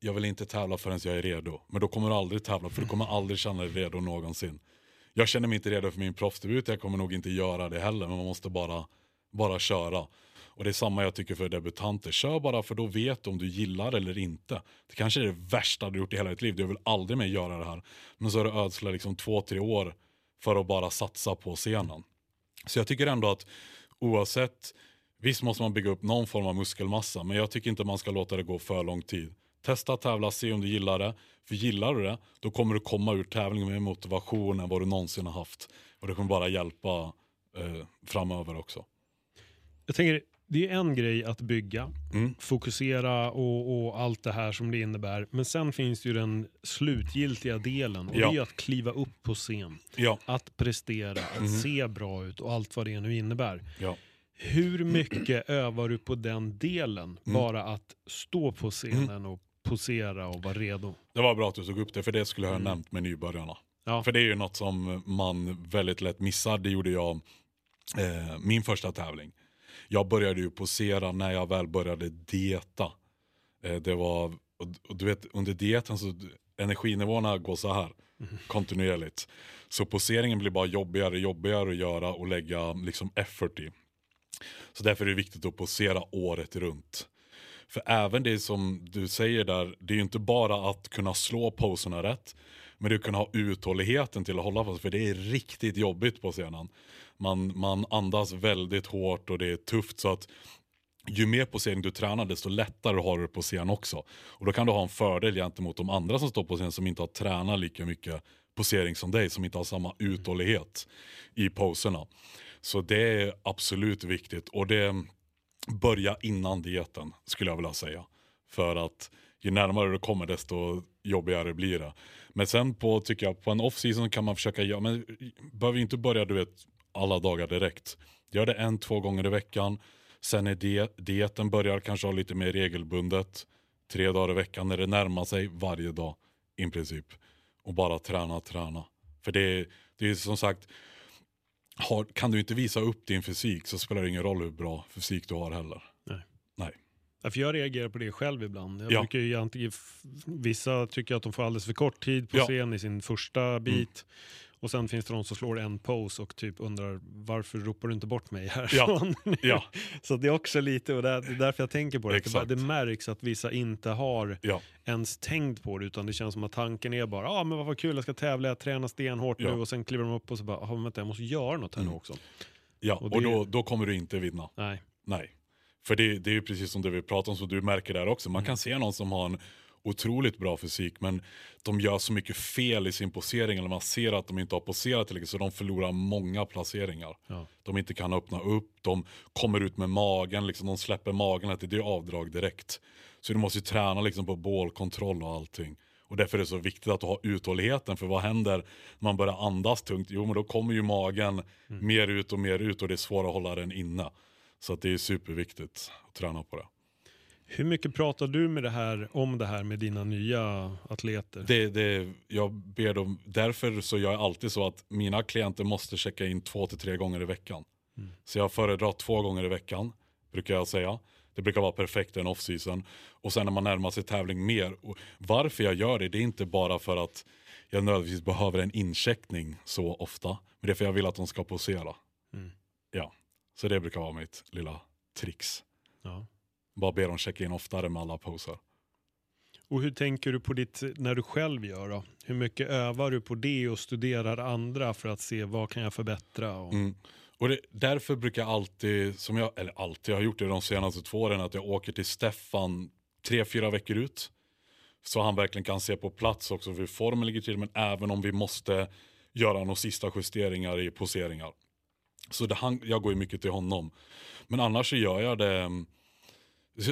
jag vill inte tävla förrän jag är redo. Men då kommer du aldrig tävla, för du kommer aldrig känna dig redo någonsin. Jag känner mig inte redo för min proffsdebut. Jag kommer nog inte göra det heller. Men man måste bara, bara köra. Och det är samma jag tycker för debutanter. Kör bara, för då vet du om du gillar eller inte. Det kanske är det värsta du gjort i hela ditt liv. Du vill aldrig mer göra det här. Men så har du ödslat liksom två, tre år för att bara satsa på scenen. Så jag tycker ändå att oavsett, visst måste man bygga upp någon form av muskelmassa. Men jag tycker inte man ska låta det gå för lång tid. Testa att tävla, se om du gillar det. För gillar du det, då kommer du komma ur tävlingen med motivation än vad du någonsin har haft. Och det kommer bara hjälpa eh, framöver också. Jag tänker, det är en grej att bygga, mm. fokusera och, och allt det här som det innebär. Men sen finns ju den slutgiltiga delen. Och ja. Det är att kliva upp på scen. Ja. Att prestera, att mm. se bra ut och allt vad det nu innebär. Ja. Hur mycket övar du på den delen? Mm. Bara att stå på scenen och posera och vara redo. Det var bra att du såg upp det, för det skulle jag ha mm. nämnt med nybörjarna. Ja. För det är ju något som man väldigt lätt missar. Det gjorde jag eh, min första tävling. Jag började ju posera när jag väl började dieta. Eh, det var, och du vet, under dieten så energinivåerna går så här mm. kontinuerligt. Så poseringen blir bara jobbigare, jobbigare att göra och lägga liksom effort i. Så därför är det viktigt att posera året runt. För även det som du säger där, det är ju inte bara att kunna slå poserna rätt, men du kan ha uthålligheten till att hålla fast, för det är riktigt jobbigt på scenen. Man, man andas väldigt hårt och det är tufft, så att ju mer posering du tränar desto lättare har du på scen också. Och då kan du ha en fördel gentemot de andra som står på scen som inte har tränat lika mycket posering som dig, som inte har samma uthållighet i poserna. Så det är absolut viktigt, och det börja innan dieten skulle jag vilja säga. För att ju närmare du kommer desto jobbigare blir det. Men sen på, tycker jag, på en off-season kan man försöka göra, men behöver inte börja du vet alla dagar direkt. Gör det en, två gånger i veckan. Sen är det, dieten börjar kanske ha lite mer regelbundet. Tre dagar i veckan när det närmar sig varje dag i princip. Och bara träna, träna. För det, det är som sagt, Har, kan du inte visa upp din fysik så spelar det ingen roll hur bra fysik du har heller. Nej. Nej. Ja, för jag reagerar på det själv ibland. Jag ja. brukar ju antingen, vissa tycker att de får alldeles för kort tid på ja. scen i sin första bit. Mm. Och sen finns det någon som slår en pose och typ undrar varför ropar du inte bort mig här? Ja. Ja. Så det är också lite, och det är därför jag tänker på det. Det, bara, det märks att vissa inte har ja. ens tänkt på det, utan det känns som att tanken är bara, ja ah, men vad kul, jag ska tävla, jag tränar stenhårt ja. nu, och sen kliver de upp och så bara, ah, vänta, jag måste göra något här mm. nu också. Ja, och, det... och då, då kommer du inte vinna. Nej. Nej. För det, det är ju precis som det vi pratar om, så du märker där också. Man kan se någon som har en otroligt bra fysik, men de gör så mycket fel i sin posering, eller man ser att de inte har poserat tillräckligt, så de förlorar många placeringar. Ja. De inte kan öppna upp, de kommer ut med magen, liksom, de släpper magen, att det är avdrag direkt. Så du måste ju träna liksom på bålkontroll och allting. Och därför är det så viktigt att ha uthålligheten. För vad händer man börjar andas tungt? Jo, men då kommer ju magen mm. mer ut och mer ut. Och det är svårt att hålla den inne. Så att det är superviktigt att träna på det. Hur mycket pratar du med det här, om det här med dina nya atleter? Det, det, jag ber dem, därför så gör jag alltid så att mina klienter måste checka in två till tre gånger i veckan. Mm. Så jag föredrar två gånger i veckan, brukar jag säga. Det brukar vara perfekt en off-season. Och sen när man närmar sig tävling mer. Och varför jag gör det, det är inte bara för att jag nödvändigtvis behöver en incheckning så ofta. Men det är för att jag vill att de ska posera. Mm. Ja, så det brukar vara mitt lilla tricks. Ja. Bara be dem checka in oftare med alla poser. Och hur tänker du på ditt, när du själv gör då? Hur mycket övar du på det och studerar andra för att se vad kan jag förbättra? Och... Mm. Och det, därför brukar jag alltid, som jag, eller alltid har gjort det de senaste två åren, att jag åker till Stefan tre, fyra veckor ut. Så han verkligen kan se på plats också hur formen ligger till, men även om vi måste göra några sista justeringar i poseringar. Så det, han, jag går ju mycket till honom. Men annars så gör jag det,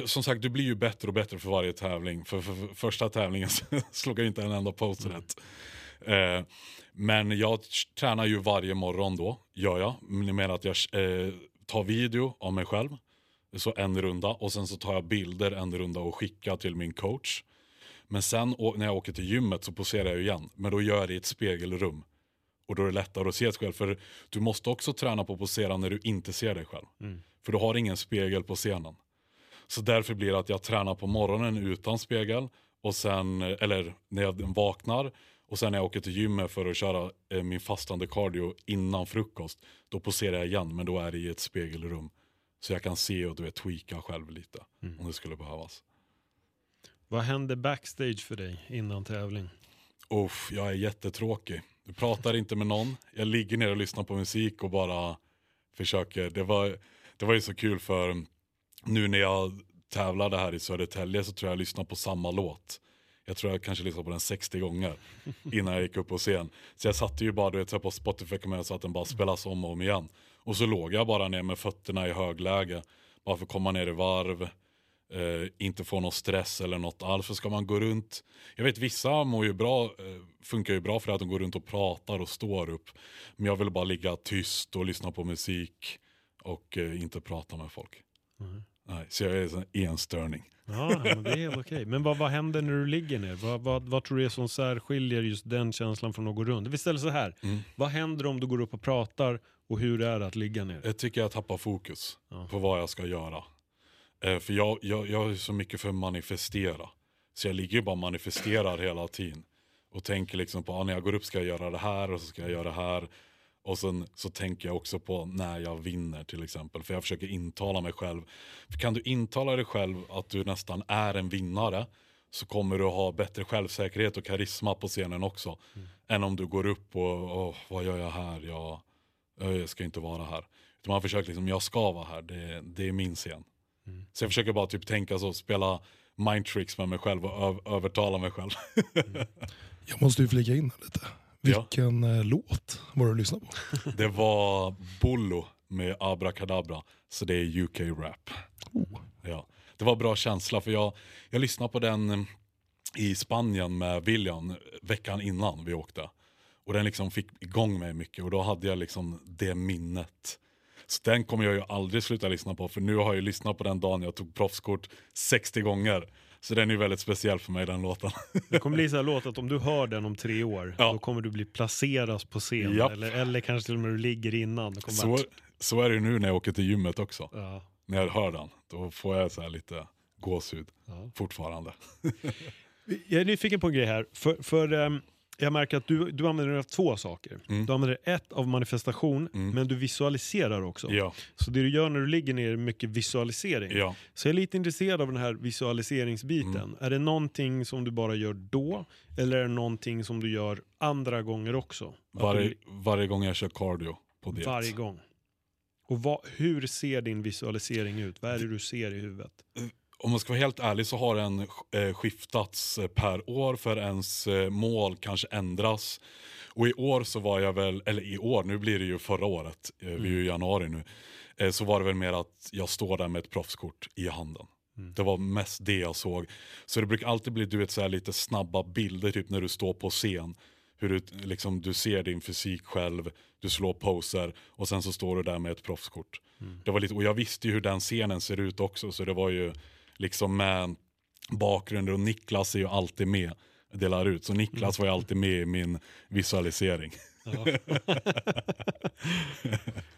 som sagt, du blir ju bättre och bättre för varje tävling. För, för, för första tävlingen slog jag inte en enda post rätt. Eh, men jag tränar ju varje morgon då, gör jag. Men jag menar att jag eh, tar video av mig själv, så en runda. Och sen så tar jag bilder en runda och skickar till min coach. Men sen och, när jag åker till gymmet så poserar jag igen. Men då gör jag det i ett spegelrum. Och då är det lättare att se sig själv. För du måste också träna på att posera när du inte ser dig själv. Mm. För du har ingen spegel på scenen. Så därför blir det att jag tränar på morgonen utan spegel. Och sen, eller när jag vaknar. Och sen när jag åker till gymmet för att köra eh, min fastande cardio innan frukost, då poserar jag igen, men då är det i ett spegelrum. Så jag kan se och du vet, tweaka själv lite mm. om det skulle behövas. Vad händer backstage för dig innan tävling? Uff, jag är jättetråkig. Du pratar inte med någon. Jag ligger ner och lyssnar på musik och bara försöker. Det var, det var ju så kul, för nu när jag tävlade här i Södertälje så tror jag jag lyssnar på samma låt. Jag tror jag kanske lyssnade på den sextio gånger innan jag gick upp på scen. Så jag satte ju bara, du vet, på Spotify kom jag så att den bara spelas om och om igen. Och så låg jag bara ner med fötterna i högläge. Bara för att komma ner i varv. Eh, inte få någon stress eller något alls. För ska man gå runt... Jag vet, vissa mår ju bra, eh, funkar ju bra för att de går runt och pratar och står upp. Men jag vill bara ligga tyst och lyssna på musik. Och eh, inte prata med folk. Mm. Nej, så jag är en enstörning. Ja, men det är helt okej. Men vad, vad händer när du ligger ner? Vad, vad, vad tror du är som särskiljer just den känslan från att gå runt? Vi ställer så här. Mm. Vad händer om du går upp och pratar, och hur är det att ligga ner? Jag tycker jag tappar fokus ja. på vad jag ska göra. Eh, för jag, jag, jag är så mycket för att manifestera. Så jag ligger bara och manifesterar hela tiden. Och tänker liksom på, ah, när jag går upp ska jag göra det här och så ska jag göra det här. Och sen så tänker jag också på när jag vinner till exempel. För jag försöker intala mig själv. För kan du intala dig själv att du nästan är en vinnare, så kommer du ha bättre självsäkerhet och karisma på scenen också. Mm. Än om du går upp och, åh, vad gör jag här? Jag, jag ska inte vara här. Utan man försöker liksom, jag ska vara här. Det, det är min scen. Mm. Så jag försöker bara typ tänka så, spela mind tricks med mig själv och ö- övertala mig själv. Mm. Jag måste ju flika in lite. Vilken ja. låt var du lyssnade på? Det var Bollo med Abracadabra. Så det är U K-rap. Oh. Ja. Det var bra känsla, för jag, jag lyssnade på den i Spanien med William veckan innan vi åkte. Och den liksom fick igång mig mycket, och då hade jag liksom det minnet. Så den kommer jag ju aldrig sluta lyssna på, för nu har jag ju lyssnat på den dagen jag tog proffskort sextio gånger. Så den är ju väldigt speciell för mig, den låten. Det kommer bli så här låt att om du hör den om tre år, ja. då kommer du bli placerad på scen. Japp. Eller, eller kanske till och med du ligger innan. Kommer så, att... så är det ju nu när jag åker till gymmet också. Ja. När jag hör den, då får jag så här lite gåshud ja. fortfarande. Jag är nyfiken på en grej här. För, för um, jag märker att du, du använder två saker. Mm. Du använder ett av manifestation, mm. men du visualiserar också. Ja. Så det du gör när du ligger ner är mycket visualisering. Ja. Så jag är lite intresserad av den här visualiseringsbiten. Mm. Är det någonting som du bara gör då? Eller är det någonting som du gör andra gånger också? Varje, du... varje gång jag kör cardio på diet. Varje gång. Och vad, hur ser din visualisering ut? Vad är det du ser i huvudet? om man ska vara helt ärlig så har den eh, skiftats per år för ens eh, mål kanske ändras. Och i år så var jag väl, eller i år, nu blir det ju förra året, eh, mm. vi är ju i januari nu, eh, så var det väl mer att jag står där med ett proffskort i handen. Mm. Det var mest det jag såg. Så det brukar alltid bli du vet, så här, lite snabba bilder typ när du står på scen. Hur du, liksom, du ser din fysik själv, du slår poser och sen så står du där med ett proffskort. Mm. Det var lite, och jag visste ju hur den scenen ser ut också, så det var ju liksom med bakgrunder, och Niklas är ju alltid med, delar ut. Så Niklas var ju alltid med i min visualisering. Ja.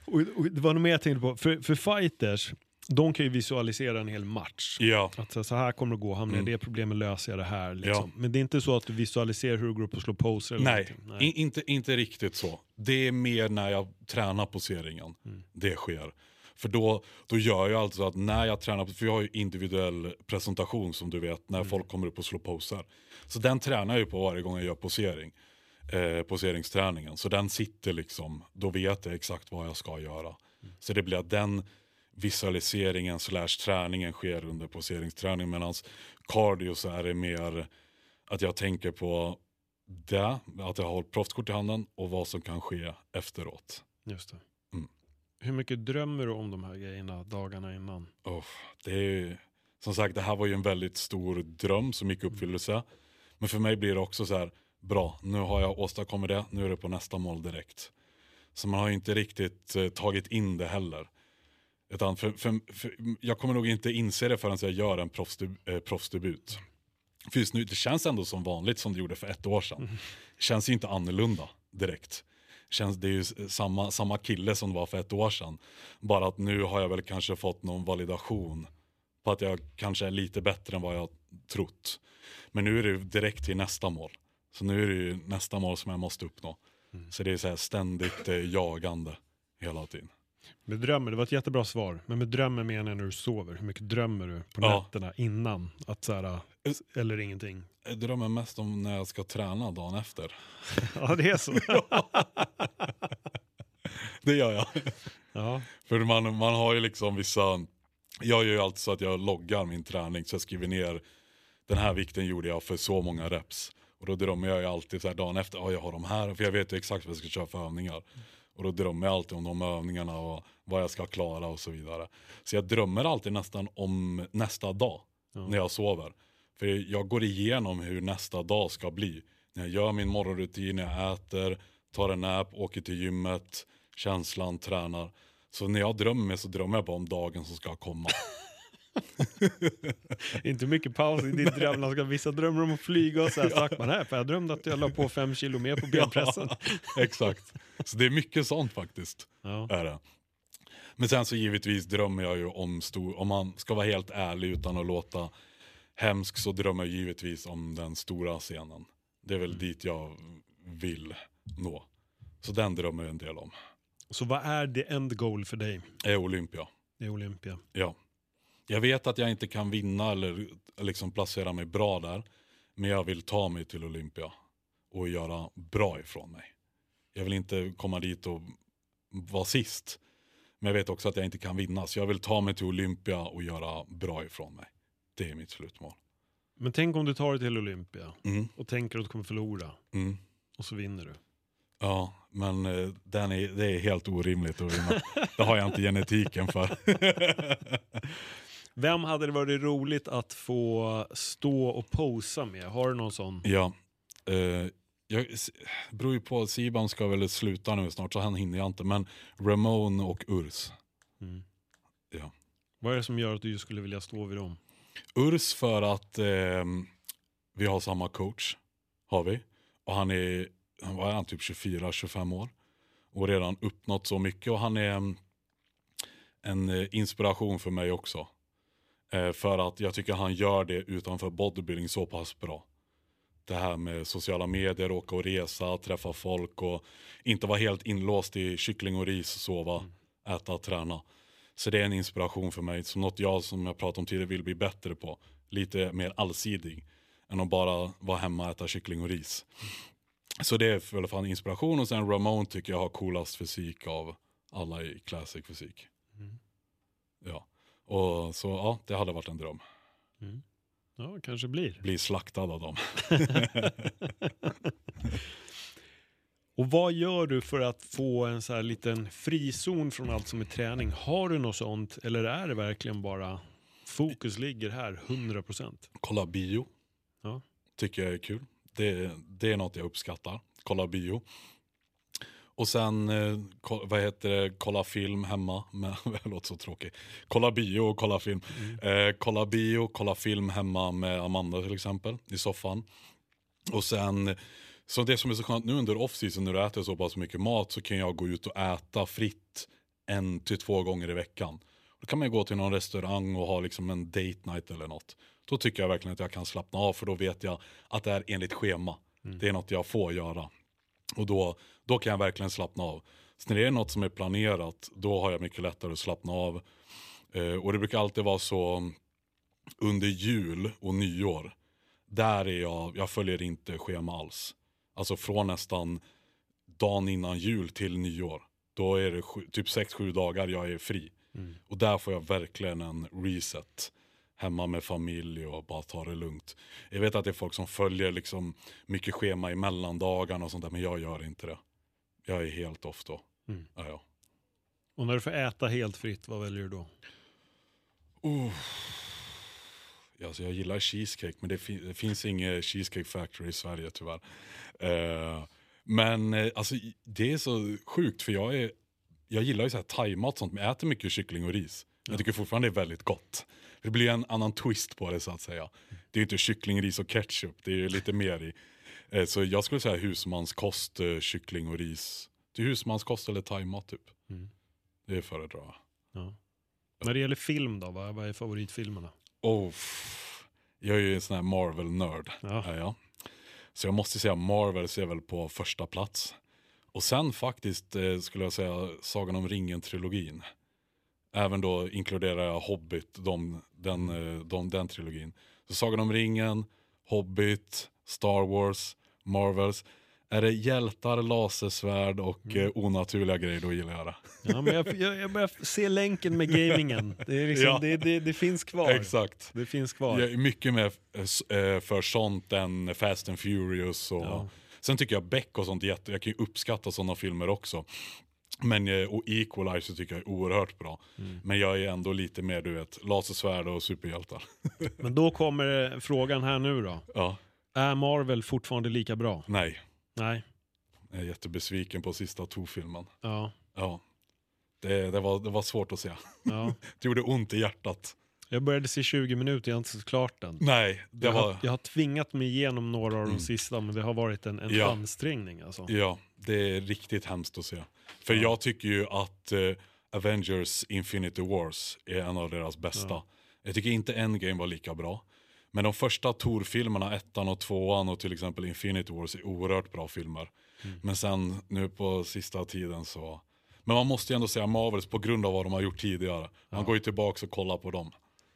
och, och det var nog mer jag tänkte på, för, för fighters, de kan ju visualisera en hel match. Ja. Att så här kommer det gå, hamnar mm. det problemet, löser jag det här. Liksom. Ja. Men det är inte så att du visualiserar hur du går upp och slår poser? Eller nej, Nej. In, inte, inte riktigt så. Det är mer när jag tränar poseringen. Mm. Det sker. För då, då gör jag alltså att när jag tränar, för jag har ju individuell presentation som du vet, när mm. folk kommer upp och slår poser. Så den tränar jag ju på varje gång jag gör posering. Eh, poseringsträningen. Så den sitter liksom, då vet jag exakt vad jag ska göra. Mm. Så det blir att den visualiseringen slash träningen sker under poseringsträningen, medan cardio så är det mer att jag tänker på det, att jag har proffskort i handen och vad som kan ske efteråt. Just det. Mm. Hur mycket drömmer du om de här grejerna dagarna innan? Oh, det är ju, som sagt, det här var ju en väldigt stor dröm som gick uppfyllelse. Mm. Men för mig blir det också så här, bra, nu har jag åstadkommit det, nu är det på nästa mål direkt. Så man har ju inte riktigt eh, tagit in det heller. Utan för, för, för, jag kommer nog inte inse det förrän jag gör en proffsdeb, eh, proffsdebut. För just nu, det känns ändå som vanligt som det gjorde för ett år sedan. Mm. Känns ju inte annorlunda direkt. Känns, det är ju samma, samma kille som det var för ett år sedan. Bara att nu har jag väl kanske fått någon validation på att jag kanske är lite bättre än vad jag trott. Men nu är det direkt till nästa mål. Så nu är det ju nästa mål som jag måste uppnå. Mm. Så det är så här ständigt eh, jagande hela tiden. Med drömmer, det var ett jättebra svar. Men med drömmer menar jag när du sover. Hur mycket drömmer du på ja. nätterna innan? Att så här, eller ingenting? Jag drömmer mest om när jag ska träna dagen efter. Ja, det är så. Ja. Det gör jag. Ja. För man, man har ju liksom vissa... Jag gör ju alltid så att jag loggar min träning. Så jag skriver ner, den här vikten gjorde jag för så många reps. Och då drömmer jag ju alltid så här dagen efter. Ja, jag har de här. För jag vet ju exakt vad jag ska köra för övningar. Och då drömmer jag alltid om de övningarna och vad jag ska klara och så vidare. Så jag drömmer alltid nästan om nästa dag ja. när jag sover. För jag går igenom hur nästa dag ska bli. När jag gör min morgonrutin, jag äter, tar en nap, åker till gymmet, känslan, tränar. Så när jag drömmer så drömmer jag bara om dagen som ska komma. Inte mycket paus i din dröm. Vissa drömmer om att flyga och så här sagt man här, för jag drömde att jag la på fem kilo mer på benpressen. Ja, exakt. Så det är mycket sånt faktiskt. Ja. Är det. Men sen så givetvis drömmer jag ju om stor, om man ska vara helt ärlig utan att låta hemsk, så drömmer jag givetvis om den stora scenen. Det är väl mm. dit jag vill nå. Så den drömmer jag en del om. Så vad är det end goal för dig? Det är Olympia. Det är Olympia. Ja. Jag vet att jag inte kan vinna eller liksom placera mig bra där. Men jag vill ta mig till Olympia och göra bra ifrån mig. Jag vill inte komma dit och vara sist. Men jag vet också att jag inte kan vinna. Så jag vill ta mig till Olympia och göra bra ifrån mig. Det är mitt slutmål. Men tänk om du tar dig till Olympia mm. och tänker att du kommer förlora. Mm. Och så vinner du. Ja, men den är, det är helt orimligt att vinna. Det har jag inte genetiken för. Vem hade det varit roligt att få stå och posa med? Har du någon sån? Ja, eh, jag beror ju på att Siban ska väl sluta nu snart, så han hinner jag inte. Men Ramon och Urs. Mm. Ja. Vad är det som gör att du skulle vilja stå vid dem? Urs för att eh, vi har samma coach, har vi. Och han är, vad är han, typ tjugofyra tjugofem år. Och redan uppnått så mycket. Och han är en, en inspiration för mig också. För att jag tycker han gör det utanför bodybuilding så pass bra. Det här med sociala medier, åka och resa, träffa folk och inte vara helt inlåst i kyckling och ris, sova, mm. äta, träna. Så det är en inspiration för mig. Som något jag, som jag pratade om tidigare, vill bli bättre på. Lite mer allsidig än att bara vara hemma och äta kyckling och ris. Mm. Så det är i alla fall en inspiration. Och sen Ramon tycker jag har coolast fysik av alla i classic fysik. Mm. Ja. Och så ja, det hade varit en dröm. Mm. Ja, kanske blir. Blir slaktad av dem. Och vad gör du för att få en så här liten frizon från allt som är träning? Har du något sånt? Eller är det verkligen bara fokus ligger här hundra procent? Kolla bio. Ja. Tycker jag är kul. Det, det är något jag uppskattar. Kolla bio. Och sen, eh, ko- vad heter det? Kolla film hemma. Men det låter så tråkigt. Kolla bio och kolla film. Mm. Eh, kolla bio, kolla film hemma med Amanda till exempel. I soffan. Och sen... Så det som är så skönt nu under off-season när du äter så pass mycket mat så kan jag gå ut och äta fritt en till två gånger i veckan. Då kan man gå till någon restaurang och ha liksom en date night eller något. Då tycker jag verkligen att jag kan slappna av, för då vet jag att det är enligt schema. Mm. Det är något jag får göra. Och då, då kan jag verkligen slappna av. Så när det är något som är planerat, då har jag mycket lättare att slappna av. Eh, och det brukar alltid vara så under jul och nyår. Där är jag, jag följer inte schema alls. Alltså från nästan dagen innan jul till nyår. Då är det sju, typ sex sju dagar jag är fri. Mm. Och där får jag verkligen en reset. Hemma med familj och bara ta det lugnt. Jag vet att det är folk som följer liksom mycket schema i mellandagarna och sånt där. Men jag gör inte det. Jag är helt off då. Mm. Ja, ja. Och när du får äta helt fritt, vad väljer du då? Uh. Alltså jag gillar cheesecake, men det, fin- det finns ingen cheesecake factory i Sverige tyvärr. Uh, men uh, alltså, det är så sjukt, för jag, är, jag gillar ju så här thaimat och sånt, men jag äter mycket kyckling och ris. Ja. Jag tycker fortfarande det är väldigt gott. Det blir en annan twist på det så att säga. Det är ju inte kyckling, ris och ketchup, det är ju lite mer i. Uh, så jag skulle säga husmanskost, uh, kyckling och ris. Det är husmanskost eller thaimat typ. Mm. Det är föredra. Ja. När det gäller film då, vad är favoritfilmerna? Oh, jag är ju en sån här Marvel-nörd. Ja. Är jag. Så jag måste säga Marvel ser väl på första plats. Och sen faktiskt eh, skulle jag säga Sagan om ringen-trilogin. Även då inkluderar jag Hobbit, de, den, eh, de, den trilogin. Så Sagan om ringen, Hobbit, Star Wars, Marvels. Är det hjältar, lasersvärd och mm. eh, onaturliga grejer, då gillar jag det. Ja, men jag, jag, jag börjar se länken med gamingen. Det, är liksom, ja. det, det, det finns kvar. Exakt. Det finns kvar. Jag är mycket mer eh, för sånt än Fast and Furious. Och, ja. Sen tycker jag Beck och sånt jätte... Jag kan ju uppskatta sådana filmer också. Men, eh, och Equalizer tycker jag är oerhört bra. Mm. Men jag är ändå lite mer, du vet, lasersvärd och superhjältar. Men då kommer frågan här nu då. Ja. Är Marvel fortfarande lika bra? Nej. Nej. Jag är jättebesviken på sista Thor-filmen. Ja. Ja. Det, det, var, det var svårt att se. Ja. Det gjorde ont i hjärtat. Jag började se tjugo minuter, jag har inte sett klart den. Nej, det jag, var... har, jag har tvingat mig igenom några av de mm. sista, men det har varit en, en ja. ansträngning. Alltså. Ja, det är riktigt hemskt att se. För ja. jag tycker ju att uh, Avengers Infinity Wars är en av deras bästa. Ja. Jag tycker inte Endgame var lika bra. Men de första Thor-filmerna, ettan och tvåan och till exempel Infinity Wars är oerhört bra filmer. Mm. Men sen nu på sista tiden så... Men man måste ju ändå säga Marvels på grund av vad de har gjort tidigare. Man ja. går ju tillbaka och kollar på dem.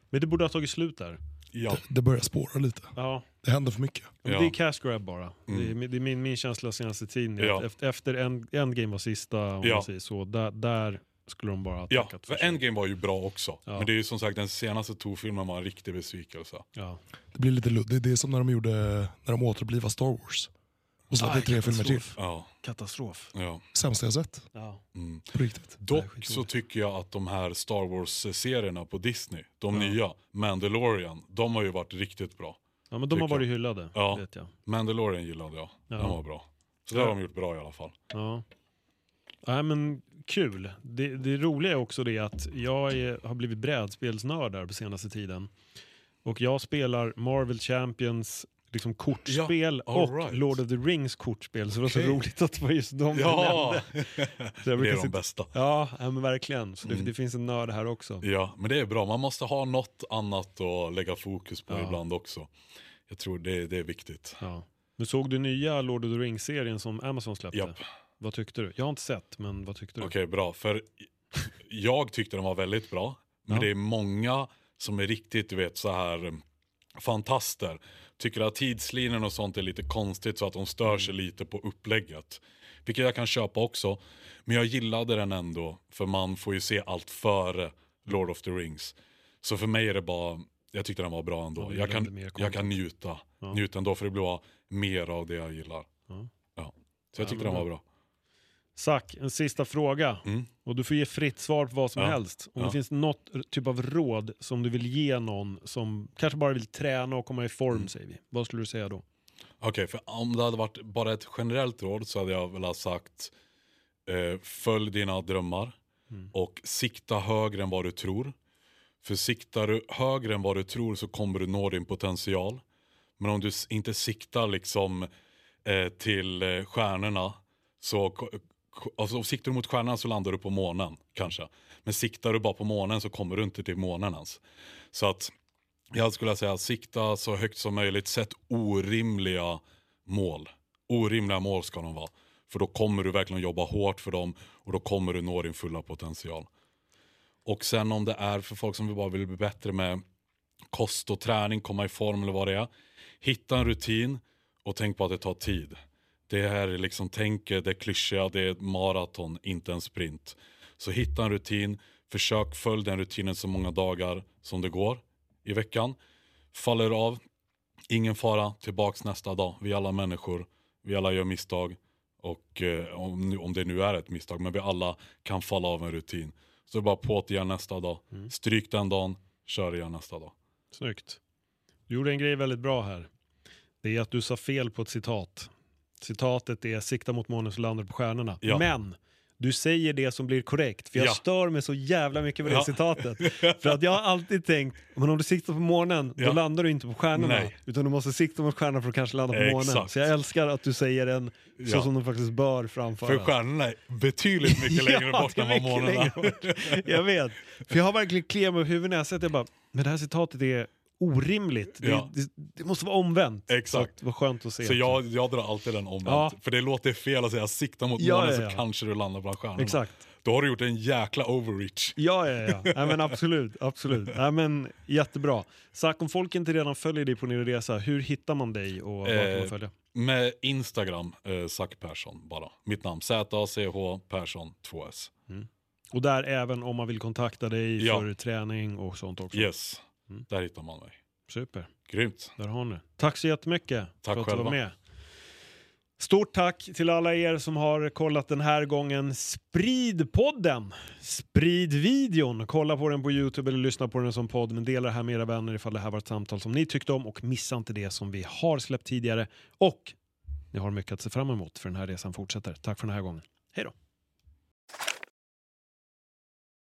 Men det borde ha tagit slut där. Ja. Det, det börjar spåra lite. Ja. Det händer för mycket. Ja. Det är cash grab bara. Mm. Det är, det är min, min känsla senaste tiden. Ja. Efter, efter Endgame var sista, om ja. man säger så, där... där... skulle de bara ha tackat ja, för sig. Endgame var ju bra också. Ja. Men det är ju som sagt, den senaste Thor-filmen var en riktig besvikelse. Ja. Det blir lite luddigt. Det är som när de gjorde, när de återupplivar Star Wars. Och släppte tre filmer till. Ja. Katastrof. Ja. Sämsta jag sett. Ja. Mm. Riktigt. Dock Nej, så tycker jag att de här Star Wars-serierna på Disney, de ja. nya, Mandalorian, de har ju varit riktigt bra. Ja, men de har varit hyllade, ja. vet jag. Mandalorian gillade jag. Ja. Den var bra. Så det har de gjort bra i alla fall. Ja. Nej, men kul. Det, det roliga är också det att jag är, har blivit brädspelsnörd där på senaste tiden. Och jag spelar Marvel Champions liksom kortspel ja, och right. Lord of the Rings kortspel. Så okay. det var så roligt att det var just de ja. jag nämnde. Så jag det är de bästa. Ja, men verkligen. Så det, mm. det finns en nörd här också. Ja, men det är bra. Man måste ha något annat att lägga fokus på ja. ibland också. Jag tror det, det är viktigt. Ja. Men såg du nya Lord of the Rings-serien som Amazon släppte? Japp. Vad tyckte du? Jag har inte sett, men vad tyckte du? Okej, okay, bra. För jag tyckte de var väldigt bra. Men ja. det är många som är riktigt, du vet, så här fantaster. Tycker att tidslinjen och sånt är lite konstigt så att de stör sig mm. lite på upplägget. Vilket jag kan köpa också. Men jag gillade den ändå. För man får ju se allt före Lord of the Rings. Så för mig är det bara, jag tyckte den var bra ändå. Jag kan, jag kan njuta. Ja. Njuta ändå, för det blir mer av det jag gillar. Ja. Ja. Så jag tyckte ja, den var bra. Sack, en sista fråga. Mm. Och du får ge fritt svar på vad som ja. helst. Om ja. det finns något typ av råd som du vill ge någon som kanske bara vill träna och komma i form, mm. säger vi. Vad skulle du säga då? Okej, okay, för om det hade varit bara ett generellt råd så hade jag väl ha sagt eh, följ dina drömmar mm. och sikta högre än vad du tror. För siktar du högre än vad du tror så kommer du nå din potential. Men om du inte siktar liksom eh, till eh, stjärnorna så... Alltså, siktar du mot stjärnan så landar du på månen kanske. Men siktar du bara på månen så kommer du inte till månen ens. Så att jag skulle säga sikta så högt som möjligt. Sätt orimliga mål. Orimliga mål ska de vara. För då kommer du verkligen jobba hårt för dem. Och då kommer du nå din fulla potential. Och sen om det är för folk som vi bara vill bli bättre med kost och träning, komma i form eller vad det är. Hitta en rutin och tänk på att det tar tid. Det här är liksom tänket, det är klyschiga, det är ett maraton, inte en sprint. Så hitta en rutin, försök följa den rutinen så många dagar som det går i veckan. Faller av, ingen fara, tillbaks nästa dag. Vi alla människor, vi alla gör misstag. Och eh, om, om det nu är ett misstag, men vi alla kan falla av en rutin. Så bara på igen nästa dag, mm. stryk den dagen, kör igen nästa dag. Snyggt. Du gjorde en grej väldigt bra här. Det är att du sa fel på ett citat. Citatet är sikta mot månen så landar på stjärnorna. Ja. Men du säger det som blir korrekt. För jag ja. stör mig så jävla mycket med ja. det citatet. För att jag har alltid tänkt, men om du siktar på månen, ja. då landar du inte på stjärnorna. Nej. Utan du måste sikta mot stjärnorna för att kanske landa på Exakt. månen. Så jag älskar att du säger den ja. så som de faktiskt bör framföra. För stjärnorna är betydligt mycket längre ja, bort än vad månen är. Jag vet. För jag har verkligen kliat med huvudet när jag sett. Jag bara, men det här citatet är... orimligt. Det, ja. det, det måste vara omvänt. Exakt. Så, vad skönt att se. Så jag, jag drar alltid den omvänt. Ja. För det låter fel att säga sikta mot ja, månen ja, ja. så kanske du landar bland stjärnorna. Exakt. Då har du gjort en jäkla overreach. Ja, ja, ja. Nej, men absolut. absolut. Nej, men jättebra. Sack, om folk inte redan följer dig på din resa, hur hittar man dig och vad eh, kan man följa? Med Instagram, eh, Sack Färsson bara. Mitt namn, Z A C H Persson två S. Mm. Och där även om man vill kontakta dig ja. för träning och sånt också. Yes. Mm. Där hittar man mig. Super. Grymt. Där har ni. Tack så jättemycket tack för att själva. Du var med. Stort tack till alla er som har kollat den här gången. Sprid podden. Sprid videon. Kolla på den på YouTube eller lyssna på den som podd. Men dela det här med era vänner ifall det här var ett samtal som ni tyckte om. Och missa inte det som vi har släppt tidigare. Och ni har mycket att se fram emot för den här resan fortsätter. Tack för den här gången. Hej då.